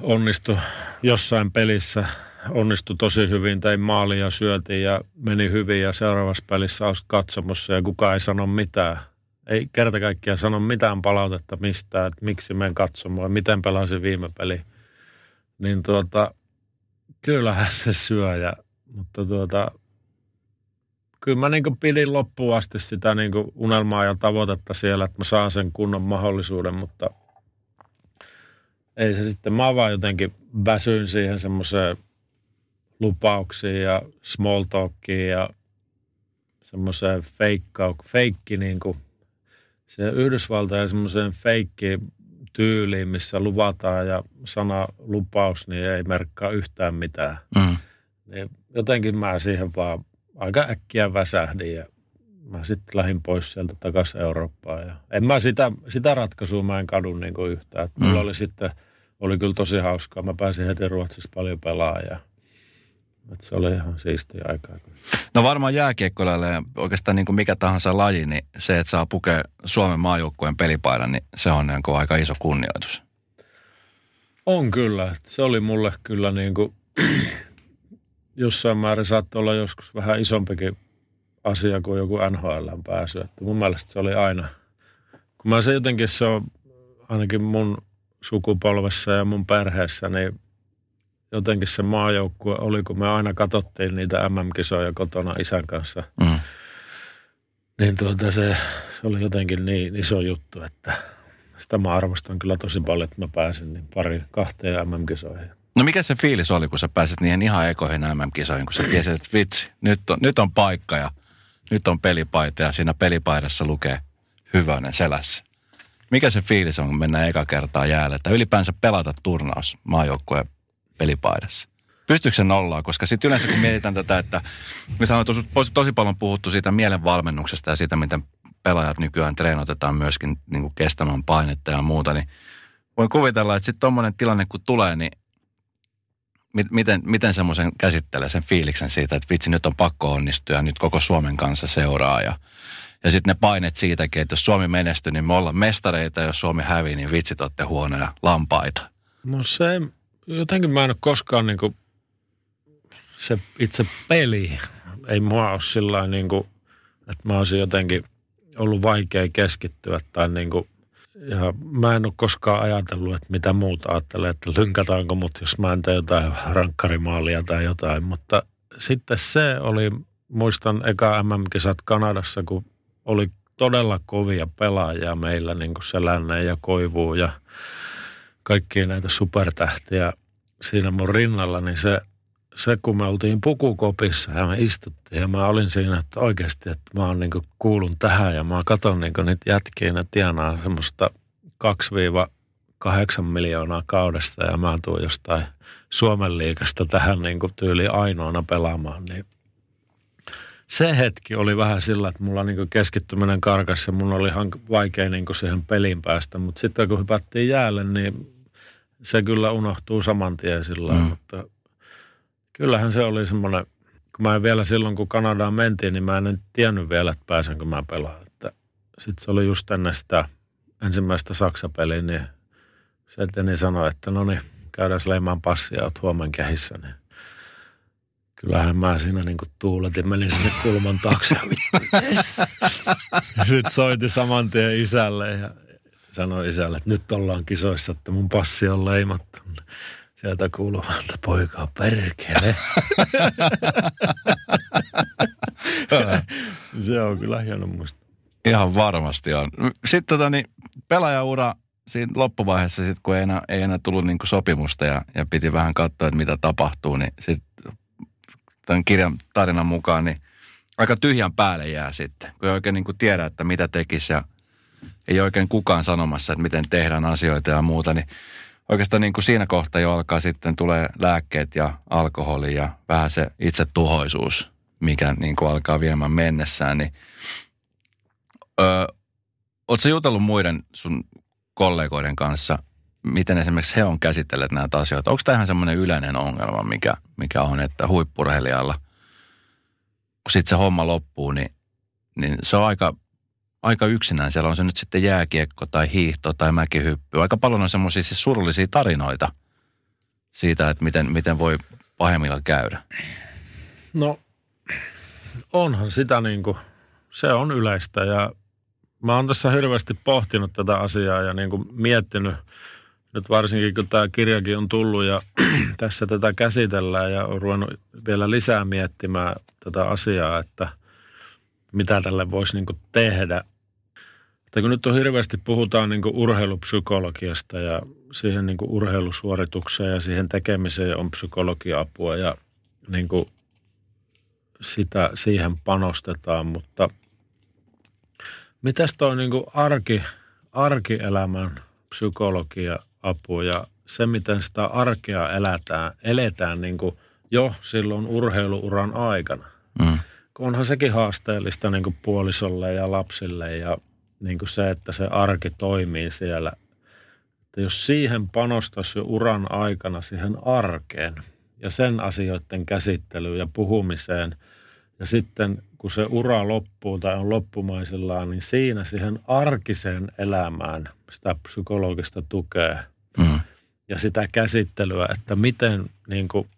onnistui jossain pelissä. Onnistui tosi hyvin, tein maalin ja syötiin ja meni hyvin ja seuraavassa pelissä olisit katsomassa ja kukaan ei sano mitään. Ei kerta kaikkiaan sano mitään palautetta mistään, että miksi menen katsomaan, miten pelasin viime peli. Niin tuota, kyllähän se syö, ja, mutta tuota, kyllä mä niin kuin pidin loppuun asti sitä niin kuin unelmaa ja tavoitetta siellä, että mä saan sen kunnon mahdollisuuden, mutta ei se sitten, mä vaan jotenkin väsyin siihen semmoiseen lupauksiin ja small talkiin ja semmoiseen feikki, niin kuin se Yhdysvaltain semmoiseen feikki tyyliin, missä luvataan ja sana lupaus, niin ei merkkaa yhtään mitään. Mm. Niin jotenkin mä siihen vaan aika äkkiä väsähdin ja mä sitten lähdin pois sieltä takaisin Eurooppaan. Ja en mä sitä, sitä ratkaisua mä en kadu niin kuin yhtään. Et mulla mm. oli sitten, oli kyllä tosi hauskaa. Mä pääsin heti Ruotsissa paljon pelaamaan. Että se oli ihan siistiä aikaa. No varmaan jääkiekkoilalle ja oikeastaan niin kuin mikä tahansa laji, niin se, että saa pukea Suomen maajoukkueen pelipaidan, niin se on niin kuin aika iso kunnioitus. On kyllä. Se oli mulle kyllä niin kuin jossain määrin saattoi olla joskus vähän isompikin asia kuin joku N H L:n pääsy. Että mun mielestä se oli aina. Kun mä se jotenkin, se on ainakin mun sukupolvessa ja mun perheessä, niin jotenkin se maajoukkue oli, kun me aina katsottiin niitä M M-kisoja kotona isän kanssa. Mm. Niin tuota se, se oli jotenkin niin iso juttu, että sitä mä arvostan kyllä tosi paljon, että mä pääsin niin pari, kahteen M M-kisoihin. No mikä se fiilis oli, kun sä pääsit niihin ihan ekoihin M M-kisoihin, kun sä tiesit, että vitsi, nyt on, nyt on paikka ja nyt on pelipaita ja siinä pelipaidassa lukee Hyvönen selässä. Mikä se fiilis on, kun mennään eka kertaa jäälle, että ylipäänsä pelata turnaus maajoukkueen pelipaidassa? Pystyykö se nollaa? Koska sitten yleensä kun mietitään tätä, että nythän on tosi, tosi paljon puhuttu siitä mielenvalmennuksesta ja siitä, miten pelaajat nykyään treenotetaan myöskin niin kuin kestämään painetta ja muuta, niin voin kuvitella, että sitten tommoinen tilanne kun tulee, niin mit, miten, miten semmoisen käsittelee sen fiiliksen siitä, että vitsi, nyt on pakko onnistua ja nyt koko Suomen kanssa seuraa ja, ja sitten ne painet siitäkin, että jos Suomi menestyy, niin me ollaan mestareita ja jos Suomi hävii, niin vitsit, olette huonoja lampaita. No se... Jotenkin mä en ole koskaan niin kuin, se itse peli, ei mua ole sillain niin kuin, että mä olisin jotenkin ollut vaikea keskittyä tai niin kuin, ja mä en ole koskaan ajatellut, että mitä muut ajattelee, että lynkätäänkö mut, jos mä en tee jotain rankkarimaalia tai jotain, mutta sitten se oli, muistan eka M M-kisat Kanadassa, kun oli todella kovia pelaajia meillä, niin kuin Selänen ja Koivu ja kaikkia näitä supertähtiä siinä mun rinnalla, niin se, se kun me oltiin pukukopissa ja me istuttiin ja mä olin siinä, että oikeasti, että mä oon niin kuin kuulun tähän ja mä katon niin kuin niitä jätkiä, ne tienaa semmoista kaksi kahdeksan miljoonaa kaudesta ja mä tuun jostain Suomen liigasta tähän niin kuin tyyliin ainoana pelaamaan, niin se hetki oli vähän sillä, että mulla niinku keskittyminen karkas ja mun oli vaikea niinku siihen pelin päästä. Mutta sitten kun hypättiin jäälle, niin se kyllä unohtuu saman tien sillä mm. mutta kyllähän se oli semmoinen, kun mä en vielä silloin, kun Kanadaan mentiin, niin mä en tiennyt vielä, että pääsenkö mä pelaan. Sitten se oli just ennen sitä ensimmäistä Saksa-peliä, niin se Teni sanoi, että no niin, käydään leimaan passia, oot huomen kehissä, niin kyllähän mä siinä niinku tuuletin, menin sinne kulman taakse ja vittu, yes. Sitten soitin saman tien isälle ja sanoi isälle, että nyt ollaan kisoissa, että mun passi on leimattu. Sieltä kuuluu vaan, että poika perkele. Se on kyllä hieno musta. Ihan varmasti on. Sitten tota, niin, pelaajaura siinä loppuvaiheessa, sit, kun ei enää, ei enää tullut niin kuin sopimusta ja, ja piti vähän katsoa, että mitä tapahtuu, niin sitten tämän kirjan tarinan mukaan niin aika tyhjän päälle jää sitten. Kun ei oikein niin kuin tiedä, että mitä tekisi ja ei oikein kukaan sanomassa, että miten tehdään asioita ja muuta, niin oikeastaan niin kuin siinä kohtaa jo alkaa sitten tulee lääkkeet ja alkoholi ja vähän se itsetuhoisuus, mikä niin kuin alkaa viemään mennessään, niin Öö, oletko sä jutellut muiden sun kollegoiden kanssa, miten esimerkiksi he on käsitelleet näitä asioita? Onko tämä ihan semmoinen yleinen ongelma, mikä, mikä on, että huippurheilijalla, kun sitten se homma loppuu, niin, niin se on aika, aika yksinään. Siellä on se nyt sitten jääkiekko tai hiihto tai mäkihyppy. Aika paljon on semmoisia siis surullisia tarinoita siitä, että miten, miten voi pahimmillaan käydä. No, onhan sitä niin kuin, se on yleistä ja mä oon tässä hirveästi pohtinut tätä asiaa ja niin kuin miettinyt, nyt varsinkin kun tämä kirjakin on tullut ja tässä tätä käsitellään ja on ruvennut vielä lisää miettimään tätä asiaa, että mitä tälle voisi niin kuin tehdä. Että kun nyt on hirveästi puhutaan niin kuin urheilupsykologiasta ja siihen niin kuin urheilusuoritukseen ja siihen tekemiseen on psykologia-apua ja niin kuin sitä siihen panostetaan, mutta mitäs toi niin kuin arki, arkielämän psykologia-apu ja se, miten sitä arkea elätään, eletään niin kuin jo silloin urheiluuran aikana. Mm. Onhan sekin haasteellista niin kuin puolisolle ja lapsille ja niin kuin se, että se arki toimii siellä. Että jos siihen panostaisi jo uran aikana siihen arkeen ja sen asioiden käsittelyyn ja puhumiseen ja sitten kun se ura loppuu tai on loppumaisillaan, niin siinä siihen arkiseen elämään sitä psykologista tukea mm. ja sitä käsittelyä, että miten niin kuin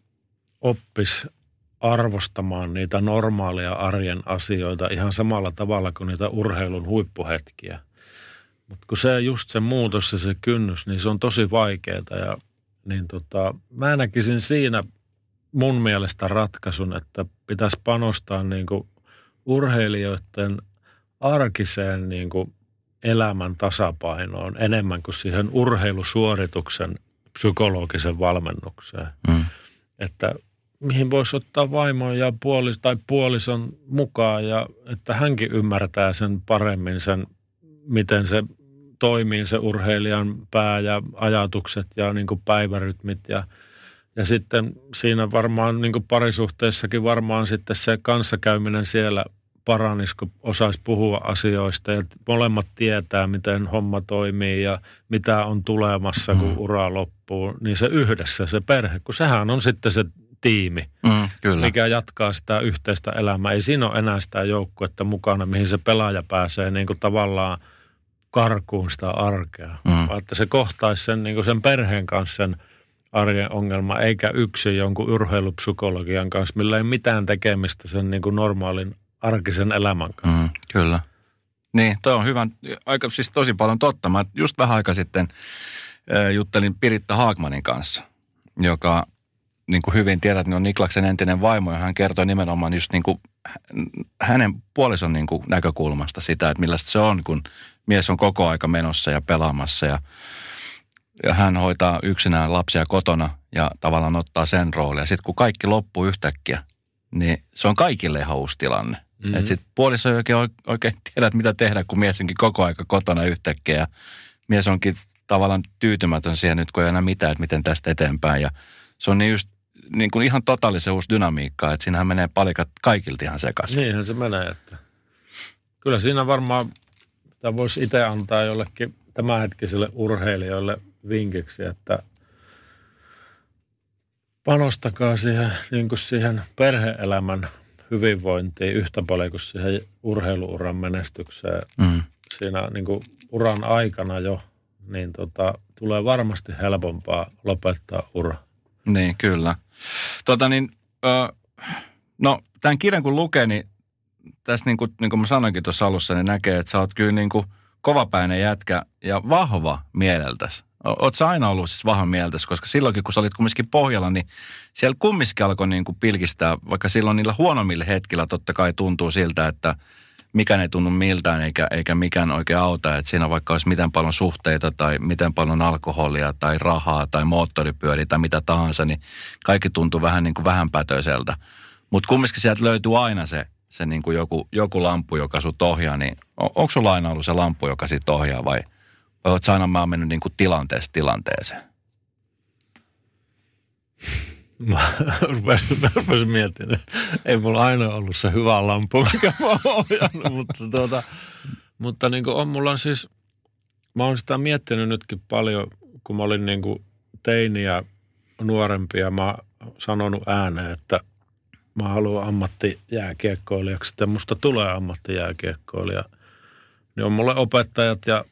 oppisi arvostamaan niitä normaaleja arjen asioita ihan samalla tavalla kuin niitä urheilun huippuhetkiä. Mutta kun se just se muutos ja se kynnys, niin se on tosi vaikeaa ja niin tota, mä näkisin siinä mun mielestä ratkaisun, että pitäisi panostaa niin kuin urheilijoiden arkiseen niin kuin elämän tasapainoon enemmän kuin siihen urheilusuorituksen psykologisen valmennukseen. Mm. Että mihin voisi ottaa vaimon ja puolis- tai puolison mukaan ja että hänkin ymmärtää sen paremmin sen, miten se toimii se urheilijan pää ja ajatukset ja niin kuin päivärytmit ja, ja sitten siinä varmaan niin kuin parisuhteessakin varmaan sitten se kanssakäyminen siellä paranisi, kun osaisi puhua asioista ja molemmat tietää, miten homma toimii ja mitä on tulemassa, kun mm. ura loppuu, niin se yhdessä se perhe, kun sehän on sitten se tiimi, mm, kyllä. mikä jatkaa sitä yhteistä elämää. Ei siinä ole enää sitä joukkuetta mukana, mihin se pelaaja pääsee niin kuin tavallaan karkuun sitä arkea, mm. vaan että se kohtaisi sen, niin kuin sen perheen kanssa sen arjen ongelma, eikä yksin jonkun urheilupsykologian kanssa, millä ei mitään tekemistä sen niin kuin normaalin arkisen elämän kanssa. Mm, kyllä. Niin, toi on hyvä, aika siis tosi paljon totta. Mä just vähän aika sitten äh, juttelin Piritta Haagmanin kanssa, joka niin kuin hyvin tiedät, niin on Niklaksen entinen vaimo, ja hän kertoi nimenomaan just niin kuin hänen puolison niin kuin näkökulmasta sitä, että millaista se on, kun mies on koko aika menossa ja pelaamassa ja, ja hän hoitaa yksinään lapsia kotona ja tavallaan ottaa sen roolin. Ja sitten kun kaikki loppuu yhtäkkiä, niin se on kaikille ihan uusi tilanne. Mm-hmm. Että sitten puoliso ei oikein, oikein tiedä, että mitä tehdä, kun mies onkin koko aika kotona yhtäkkiä. Ja mies onkin tavallaan tyytymätön siihen nyt, kun ei enää mitään, että miten tästä eteenpäin. Ja se on niin just niin kuin ihan totaalisen uusi dynamiikka, että siinähän menee palikat kaikilta ihan sekaisin. Niinhän se menee, että kyllä siinä varmaan, tämä voisi itse antaa jollekin tämänhetkiselle urheilijoille vinkiksi, että panostakaa siihen, niin kuin siihen perhe-elämän hyvinvointiin yhtä paljon kuin siihen urheiluuran menestykseen. Mm. Siinä niin kuin uran aikana jo, niin tota, tulee varmasti helpompaa lopettaa ura. Niin, kyllä. Tota niin, ö, no, tämän kirjan kun lukee, niin tässä niin kuin, niin kuin mä sanoinkin tuossa alussa, niin näkee, että sä oot kyllä niin kuin kovapäinen jätkä ja vahva mieleltäsi. Oot sä aina ollut siis vahva mieltäsi, koska silloinkin kun sä olit kumminkin pohjalla, niin siellä kumminkin alkoi niin kuin pilkistää, vaikka silloin niillä huonommilla hetkillä totta kai tuntuu siltä, että mikään ei tunnu miltään eikä, eikä mikään oikein auta. Että siinä vaikka olisi miten paljon suhteita tai miten paljon alkoholia tai rahaa tai moottoripyöriä tai mitä tahansa, niin kaikki tuntuu vähän niin kuin vähänpätöiseltä. Mutta kumminkin sieltä löytyy aina se, se niin kuin joku, joku lamppu, joka sut ohjaa. Niin on, onko sulla aina ollut se lamppu, joka sit ohjaa vai, vai oletko aina mä mennyt niin kuin tilanteesta tilanteeseen? Mä rupesin, mä rupesin miettimään. Ei mulla aina ollut se hyvä lampu, mikä mä oon ohjannut, mutta, tuota, mutta niin kuin on mulla siis, mä oon sitä miettinyt nytkin paljon, kun mä olin niin kuin teini ja nuorempi ja mä oon sanonut ääneen, että mä haluan ammattijääkiekkoilijaksi, että musta tulee ammattijääkiekkoilija. Niin on mulle opettajat ja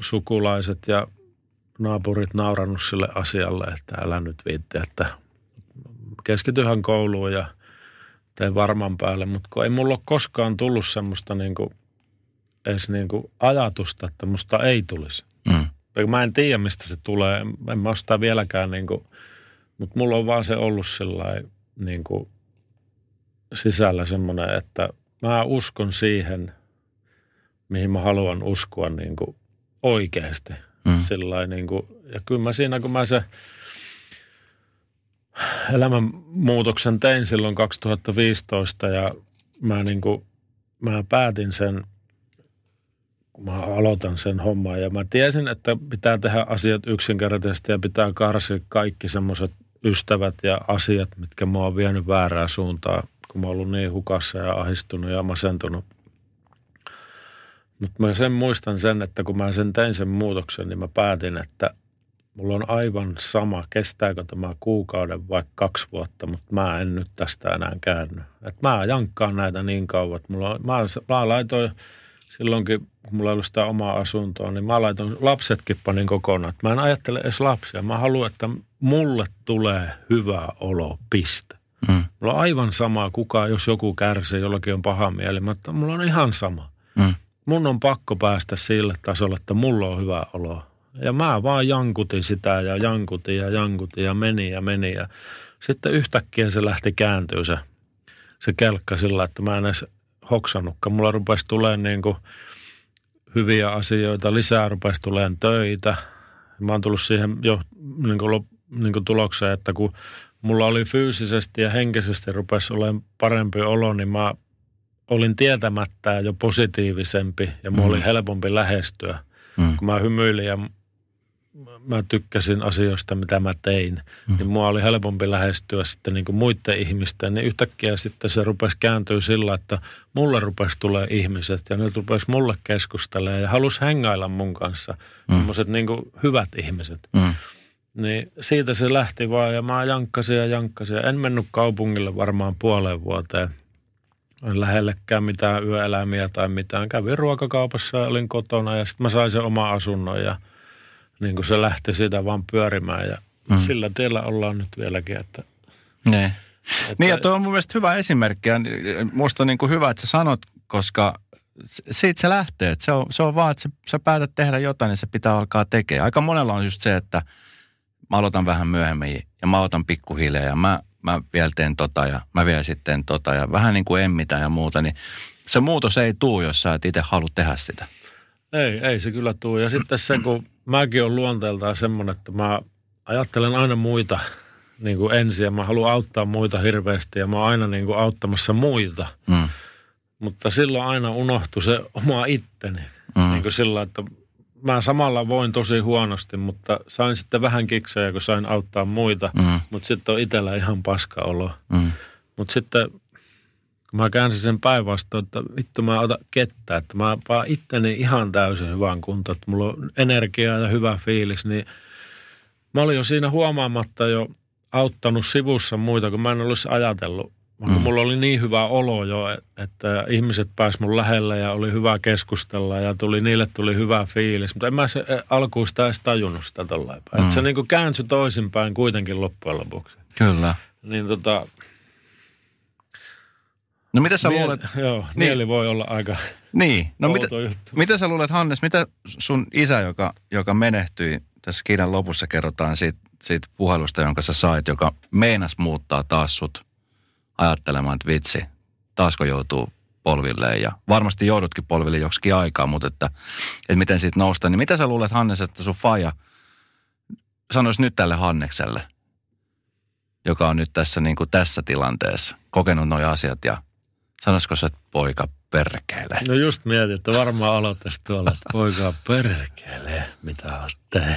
sukulaiset ja naapurit naurannut sille asialle, että älä nyt viitti, että keskityhän kouluun ja tee varman päälle. Mutta ei mulla ole koskaan tullut semmoista niinku, edes niinku ajatusta, että musta ei tulisi. Mm. Mä en tiedä, mistä se tulee. En mä ole sitä vieläkään. Niinku, mutta mulla on vaan se ollut sillain niinku sisällä semmoinen, että mä uskon siihen, mihin mä haluan uskoa niinku oikeasti. Mm. Sillain niin kuin, ja kyllä mä siinä, kun mä se elämänmuutoksen tein silloin kaksituhattaviisitoista ja mä niin kuin, mä päätin sen, mä aloitan sen homman ja mä tiesin, että pitää tehdä asiat yksinkertaisesti ja pitää karsia kaikki semmoiset ystävät ja asiat, mitkä mä oon vienyt väärään suuntaan, kun mä oon ollut niin hukassa ja ahdistunut ja masentunut. Mutta mä sen muistan sen, että kun mä sen tein sen muutoksen, niin mä päätin, että mulla on aivan sama, kestääkö tämä kuukauden vai kaksi vuotta, mutta mä en nyt tästä enää käänny. Että mä jankkaan näitä niin kauan, että mulla on, mä, mä laitoin silloinkin, kun mulla ei ollut sitä omaa asuntoa, niin mä laitoin lapsetkin panin kokonaan. Et mä en ajattele edes lapsia. Mä haluan, että mulle tulee hyvä olo, piste. Mm. Mulla on aivan sama kuka, jos joku kärsii, jollakin on paha mieli, mutta mulla on ihan sama. Mm. Mun on pakko päästä sille tasolle, että mulla on hyvä olo. Ja mä vaan jankutin sitä ja jankutin ja jankutin ja meni ja meni. Ja sitten yhtäkkiä se lähti kääntyä se, se kelkka sillä, että mä en edes hoksannutkaan. Mulla rupesi tulemaan niin kuin hyviä asioita, lisää rupesi tulemaan töitä. Mä oon tullut siihen jo niin kuin, niin kuin tulokseen, että kun mulla oli fyysisesti ja henkisesti rupesi olemaan parempi olo, niin mä olin tietämättä jo positiivisempi ja mulla mm. oli helpompi lähestyä. Mm. Kun mä hymyilin ja mä tykkäsin asioista, mitä mä tein, mm. niin mulla oli helpompi lähestyä sitten niin kuin muiden ihmisten. Niin yhtäkkiä sitten se rupesi kääntyä sillä, että mulle rupesi tulee ihmiset ja ne rupesi mulle keskustelemaan ja halusi hengailla mun kanssa. Mm. Sellaiset niin kuin hyvät ihmiset. Mm. Niin siitä se lähti vaan ja mä jankkasin ja jankkasin. En mennyt kaupungille varmaan puoleen vuoteen. En lähellekään mitään yöelämiä tai mitään. Kävin ruokakaupassa ja olin kotona ja sitten mä sain sen oman asunnon ja niin kuin se lähti siitä vaan pyörimään ja mm. sillä tiellä ollaan nyt vieläkin. Että, ne. Että, niin ja tuo on mun mielestä hyvä esimerkki ja musta on niin kuin hyvä, että sä sanot, koska siitä se lähtee. Se on, se on vaan, että sä, sä päätät tehdä jotain ja se pitää alkaa tekemään. Aika monella on just se, että mä aloitan vähän myöhemmin ja mä otan pikkuhiljaa ja mä mä vielä teen tota ja mä vielä sitten tota ja vähän niin kuin en mitään ja muuta, niin se muutos ei tuu, jos sä et itse halua tehdä sitä. Ei, ei se kyllä tuu. Ja sitten se, kun mäkin olen luonteeltaan semmoinen, että mä ajattelen aina muita niin kuin ensin ja mä haluan auttaa muita hirveästi ja mä oon aina niin kuin auttamassa muita. Mm. Mutta silloin aina unohtui se oma itteni. Mm. Niin kuin sillä, että mä samalla voin tosi huonosti, mutta sain sitten vähän kiksejä, kun sain auttaa muita. Mm. Mutta sitten on itsellä ihan paska olo. Mm. Mutta sitten kun mä käänsin sen päinvastoin, että vittu mä otan kettä, että mä vaan itteni ihan täysin hyvään kuntoon, että mulla on energiaa ja hyvä fiilis, niin mä olin jo siinä huomaamatta jo auttanut sivussa muita, kun mä en olisi ajatellut. Mm. Mulla oli niin hyvä olo jo, että ihmiset pääsivät mun lähelle ja oli hyvä keskustella ja tuli, niille tuli hyvä fiilis. Mutta en mä se, alkuun sitä edes tajunnut sitä tollain päin. Mm. Että se niin kuin käänsyi toisinpäin kuitenkin loppujen lopuksi. Kyllä. Niin tota... No mitä sä Miel, luulet? Joo, niin. Mieli voi olla aika niin. No mitä, mitä sä luulet, Hannes, mitä sun isä, joka, joka menehtyi, tässä kirjan lopussa kerrotaan siitä, siitä puhelusta, jonka sä sait, joka meinas muuttaa taas sut ajattelemaan, että vitsi, taasko joutuu polvilleen ja varmasti joudutkin polville joksikin aikaa, mutta että, että miten siitä noustaan. Niin mitä sä luulet, Hannes, että sun faija sanoisi nyt tälle Hannekselle, joka on nyt tässä, niin kuin tässä tilanteessa kokenut nuo asiat ja sanoisiko se, että poika perkelee? No just mietin, että varmaan aloittaisi tuolla, että poika perkelee, mitä olet tehnyt.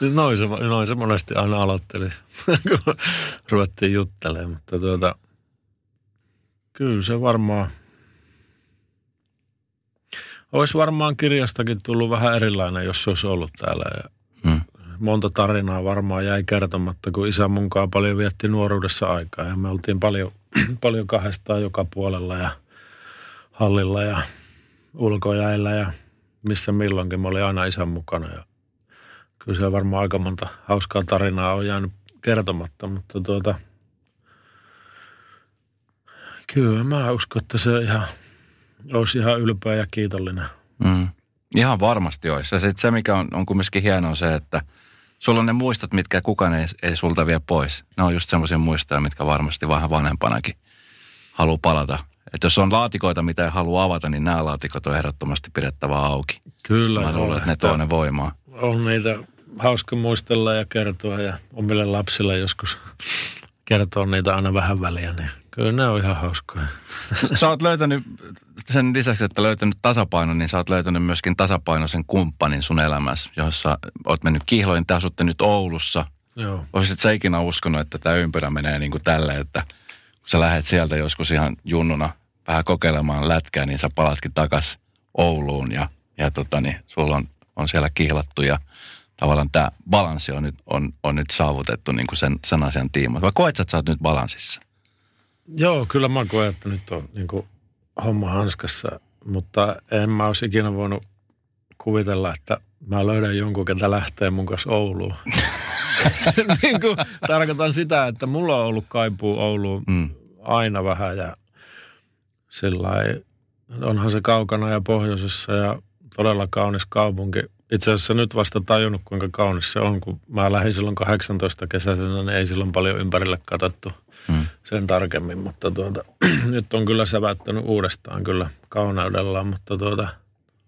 Noin se, noin se monesti aina aloitteli, kun ruvettiin juttelemaan, mutta tuota, kyllä se varmaan, olisi varmaan kirjastakin tullut vähän erilainen, jos se olisi ollut täällä ja hmm. monta tarinaa varmaan jäi kertomatta, kun isä munkaan paljon vietti nuoruudessa aikaa ja me oltiin paljon, paljon kahdestaan joka puolella ja hallilla ja ulkojäillä ja missä milloinkin. Mä olin aina isän mukana ja kyllä se varmaan aika monta hauskaa tarinaa on jäänyt kertomatta, mutta tuota, kyllä mä uskon, että se ihan, olisi ihan ylpeä ja kiitollinen. Mm. Ihan varmasti olisi. Ja sitten se, mikä on, on kumminkin hienoa on se, että sulla on ne muistot, mitkä kukaan ei, ei sulta vie pois. Ne on just semmoisia muistoja, mitkä varmasti vähän vanhempanakin haluaa palata. Että jos on laatikoita, mitä ei halua avata, niin nämä laatikot on ehdottomasti pidettävä auki. Kyllä. Mä luulen, että ne tuo ne voimaa. On niitä hauska muistella ja kertoa ja omille lapsille joskus kertoa niitä aina vähän väliä. Niin kyllä nämä on ihan hauskoja. Sä oot löytänyt, sen lisäksi, että löytänyt tasapainon, niin sä oot löytänyt myöskin tasapainoisen kumppanin sun elämässä, jossa oot mennyt kihloin, te asutte nyt Oulussa. Joo. Oisit sä ikinä uskonut, että tämä ympyrä menee niin kuin tälle, että kun sä lähdet sieltä joskus ihan junnuna vähän kokeilemaan lätkää, niin sä palatkin takas Ouluun ja, ja tota niin, sulla on, on siellä kihlattu ja tavallaan tämä balanssi on nyt, on, on nyt saavutettu niin kuin sen, sen asian tiimoilta. Vai koet sä, että sä oot nyt balanssissa? Joo, kyllä mä koen, että nyt on niin kuin homma hanskassa, mutta en mä olisi ikinä voinut kuvitella, että mä löydän jonkun, ketä lähtee mun kanssa Ouluun. Niin kuin, tarkoitan sitä, että mulla on ollut kaipuu Ouluun mm. aina vähän ja sillain, onhan se kaukana ja pohjoisessa ja todella kaunis kaupunki. Itse asiassa nyt vasta tajunnut, kuinka kaunis se on, kun mä lähdin silloin kahdeksantoista kesäisenä, niin ei silloin paljon ympärille katsottu mm. sen tarkemmin. Mutta tuota, nyt on kyllä sävättänyt uudestaan kyllä kauneudellaan, mutta tuota,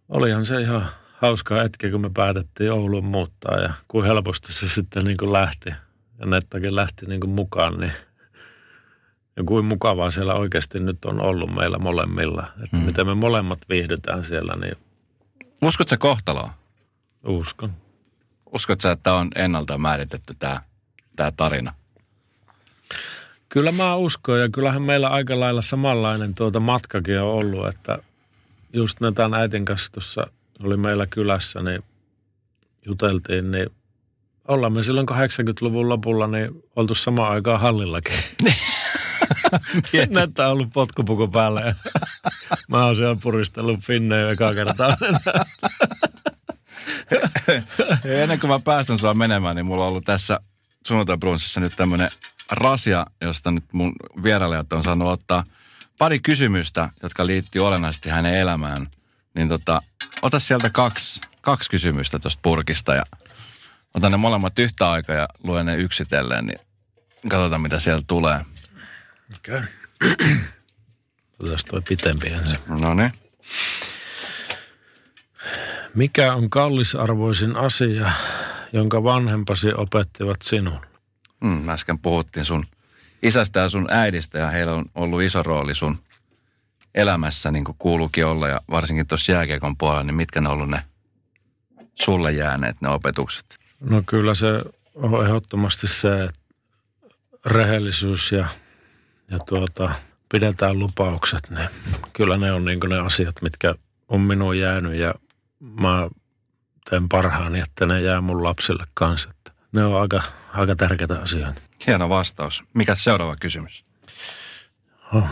olihan se ihan hauskaa hetki, kun me päätettiin Ouluun muuttaa ja kuin helposti se sitten niin kuin lähti ja Nettakin lähti niin kuin mukaan, niin ja kuin mukavaa siellä oikeasti nyt on ollut meillä molemmilla, että mm. miten me molemmat viihdytään siellä. Niin... Uskotko sä kohtaloon? Uskon. Uskotko sä, että on ennalta määritetty tää, tää tarina? Kyllä mä uskon ja kyllähän meillä aika lailla samanlainen tuota matkakin on ollut, että just ne tämän äitin kanssa tuossa oli meillä kylässä, niin juteltiin, niin ollaan me silloin kahdeksankymmentäluvun lopulla, niin oltu samaan aikaan hallillakin. Näyttää ollut potkupuku päälle. Mä oon siellä puristellut Finneen ekaa kertaa. Ennen kuin mä päästän sua menemään, niin mulla on ollut tässä Sunnuntai Brunssissa nyt tämmönen rasia, josta nyt mun vierailijat on saanut ottaa pari kysymystä, jotka liittyy olennaisesti hänen elämään. Niin tota, ota sieltä kaksi, kaksi kysymystä tuosta purkista ja ota ne molemmat yhtä aikaa ja luen ne yksitellen, niin katsotaan mitä siellä tulee. Okei. Okay. Otetaan toi pitempi ensin. No niin. Mikä on kallisarvoisin asia, jonka vanhempasi opettivat sinulle? Mm, äsken puhuttiin sun isästä ja sun äidistä ja heillä on ollut iso rooli sun elämässä niin kuin kuuluukin olla, ja varsinkin tuossa jääkiekon puolella, niin mitkä ne on ollut ne sulle jääneet ne opetukset? No kyllä se on ehdottomasti se, että rehellisyys ja, ja tuota, pidetään lupaukset, niin kyllä ne on niin kuin ne asiat, mitkä on minun jäänyt, ja mä teen parhaani, että ne jää mun lapsille kanssa. Ne on aika, aika tärkeitä asioita. Hieno vastaus. Mikäs seuraava kysymys? Oh.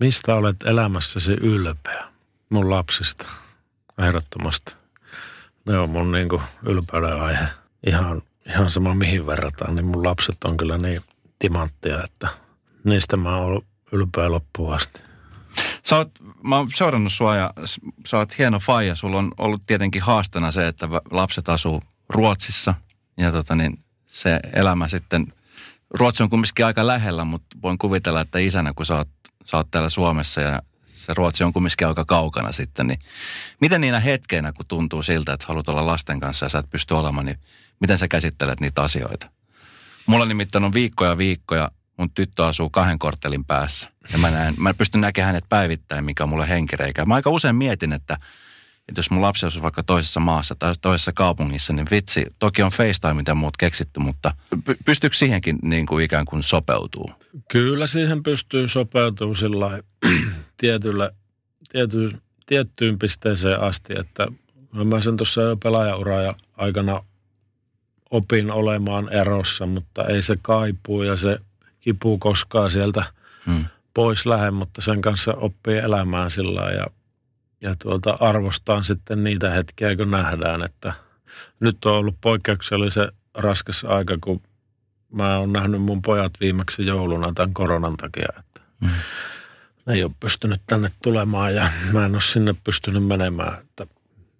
Mistä olet elämässäsi ylpeä? Mun lapsista. Ehdottomasti. Ne on mun niin kuin ylpeyden aihe. Ihan, ihan sama mihin verrataan, niin mun lapset on kyllä niin timanttia, että niistä mä oon ylpeä loppuun asti. Sä oot, mä oon seurannut sua ja sä oot hieno faija. Sulla on ollut tietenkin haasteena se, että lapset asuu Ruotsissa ja tota niin, se elämä sitten, Ruotsi on kumminkin aika lähellä, mutta voin kuvitella, että isänä kun sä oot, sä oot täällä Suomessa ja se Ruotsi on kumminkin aika kaukana sitten, niin miten niinä hetkeinä, kun tuntuu siltä, että haluat olla lasten kanssa ja sä et pysty olemaan, niin miten sä käsittelet niitä asioita? Mulla nimittäin on viikkoja viikkoja, mun tyttö asuu kahden korttelin päässä ja mä, näen, mä pystyn näkemään hänet päivittäin, mikä on mulle henkireikä. Mä aika usein mietin, että, että jos mun lapsi olisi vaikka toisessa maassa tai toisessa kaupungissa, niin vitsi, toki on FaceTime ja muut keksitty, mutta pystyykö siihenkin niin kuin ikään kuin sopeutuu? Kyllä siihen pystyy sopeutuu sillä tietyllä tiety, tiettyyn pisteeseen asti, että mä sen tuossa jo pelaajaura aikana opin olemaan erossa, mutta ei se kaipuu ja se kipu koskaan sieltä hmm. pois lähde, mutta sen kanssa oppii elämään sillä ja, ja tuota, arvostaan sitten niitä hetkiä, kun nähdään, että nyt on ollut poikkeuksellisen raskas aika, kun mä oon nähnyt mun pojat viimeksi jouluna tämän koronan takia, että hmm. ne ei ole pystynyt tänne tulemaan ja mä en ole sinne pystynyt menemään, että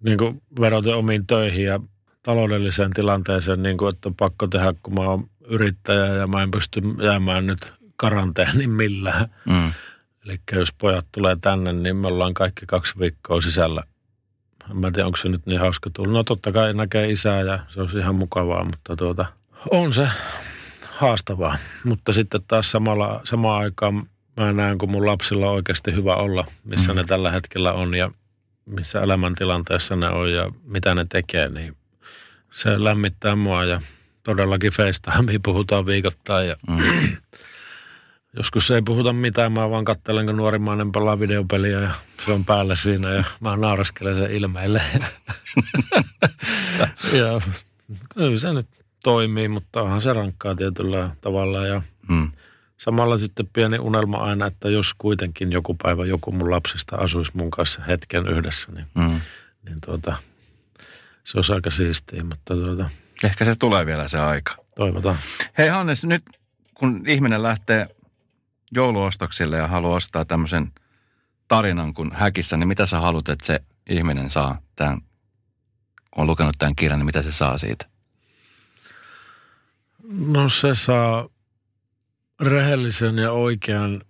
niin kuin verotin omiin töihin ja taloudelliseen tilanteeseen, niin kuin, että on pakko tehdä, kun mä oon yrittäjä ja mä en pysty jäämään nyt karanteeniin millään. Mm. Eli jos pojat tulee tänne, niin me ollaan kaikki kaksi viikkoa sisällä. Mä en tiedä, onko se nyt niin hauska tulla. No totta kai näkee isää ja se on ihan mukavaa, mutta tuota, on se haastavaa. Mutta sitten taas samalla, samaan aikaan mä näen, kun mun lapsilla on oikeasti hyvä olla, missä mm. ne tällä hetkellä on ja missä elämäntilanteessa ne on ja mitä ne tekee, niin se lämmittää mua ja todellakin FaceTimea puhutaan viikoittain ja mm. joskus ei puhuta mitään, mä vaan katselen, kun nuorimainen pelaa videopeliä ja se on päällä siinä ja mä nauraskelen sen ilmeille. Ja kyllä se nyt toimii, mutta onhan se rankkaa tietyllä tavalla ja mm. samalla sitten pieni unelma aina, että jos kuitenkin joku päivä joku mun lapsista asuisi mun kanssa hetken yhdessä, niin, mm. niin tuota... Se olisi aika siistiä, mutta tuota... Ehkä se tulee vielä se aika. Toivotaan. Hei Hannes, nyt kun ihminen lähtee jouluostoksille ja haluaa ostaa tämmöisen tarinan kuin Häkissä, niin mitä sä haluat, että se ihminen saa tämän, kun on lukenut tämän kirjan, niin mitä se saa siitä? No se saa rehellisen ja oikean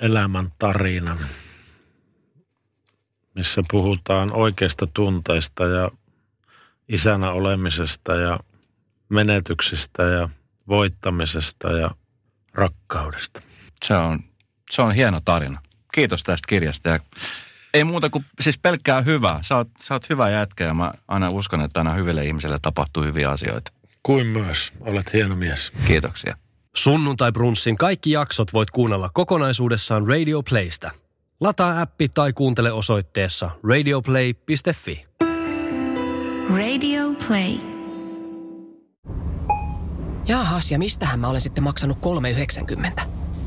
elämän tarinan, missä puhutaan oikeista tunteista ja isänä olemisesta ja menetyksistä ja voittamisesta ja rakkaudesta. Se on, se on hieno tarina. Kiitos tästä kirjasta. Ja ei muuta kuin siis pelkkää hyvää. Sä oot, sä oot hyvä jätkä ja mä aina uskon, että aina hyville ihmisille tapahtuu hyviä asioita. Kuin myös. Olet hieno mies. Kiitoksia. Sunnuntai Brunssin kaikki jaksot voit kuunnella kokonaisuudessaan Radio Playstä. Lataa appi tai kuuntele osoitteessa radioplay piste fi. Radio Play. Jaahas, ja mistähän mä olen sitten maksanut kolme yhdeksänkymmentä?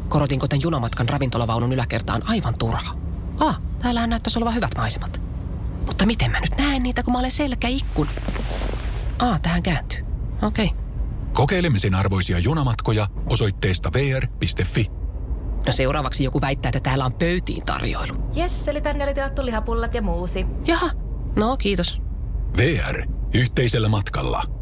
Korotinko tän junamatkan ravintolavaunun yläkertaan aivan turha? Ah, täällähän näyttäisi olevan hyvät maisemat. Mutta miten mä nyt näen niitä, kun mä olen selkäikkun? Ah, tähän kääntyy. Okei. Okay. Kokeilemisen arvoisia junamatkoja osoitteesta vee är piste fi. No seuraavaksi joku väittää, että täällä on pöytiin tarjoilu. Jes, eli tänne oli tilattu lihapullat ja muusi. Jaha, no kiitos. vee är. Yhteisellä matkalla.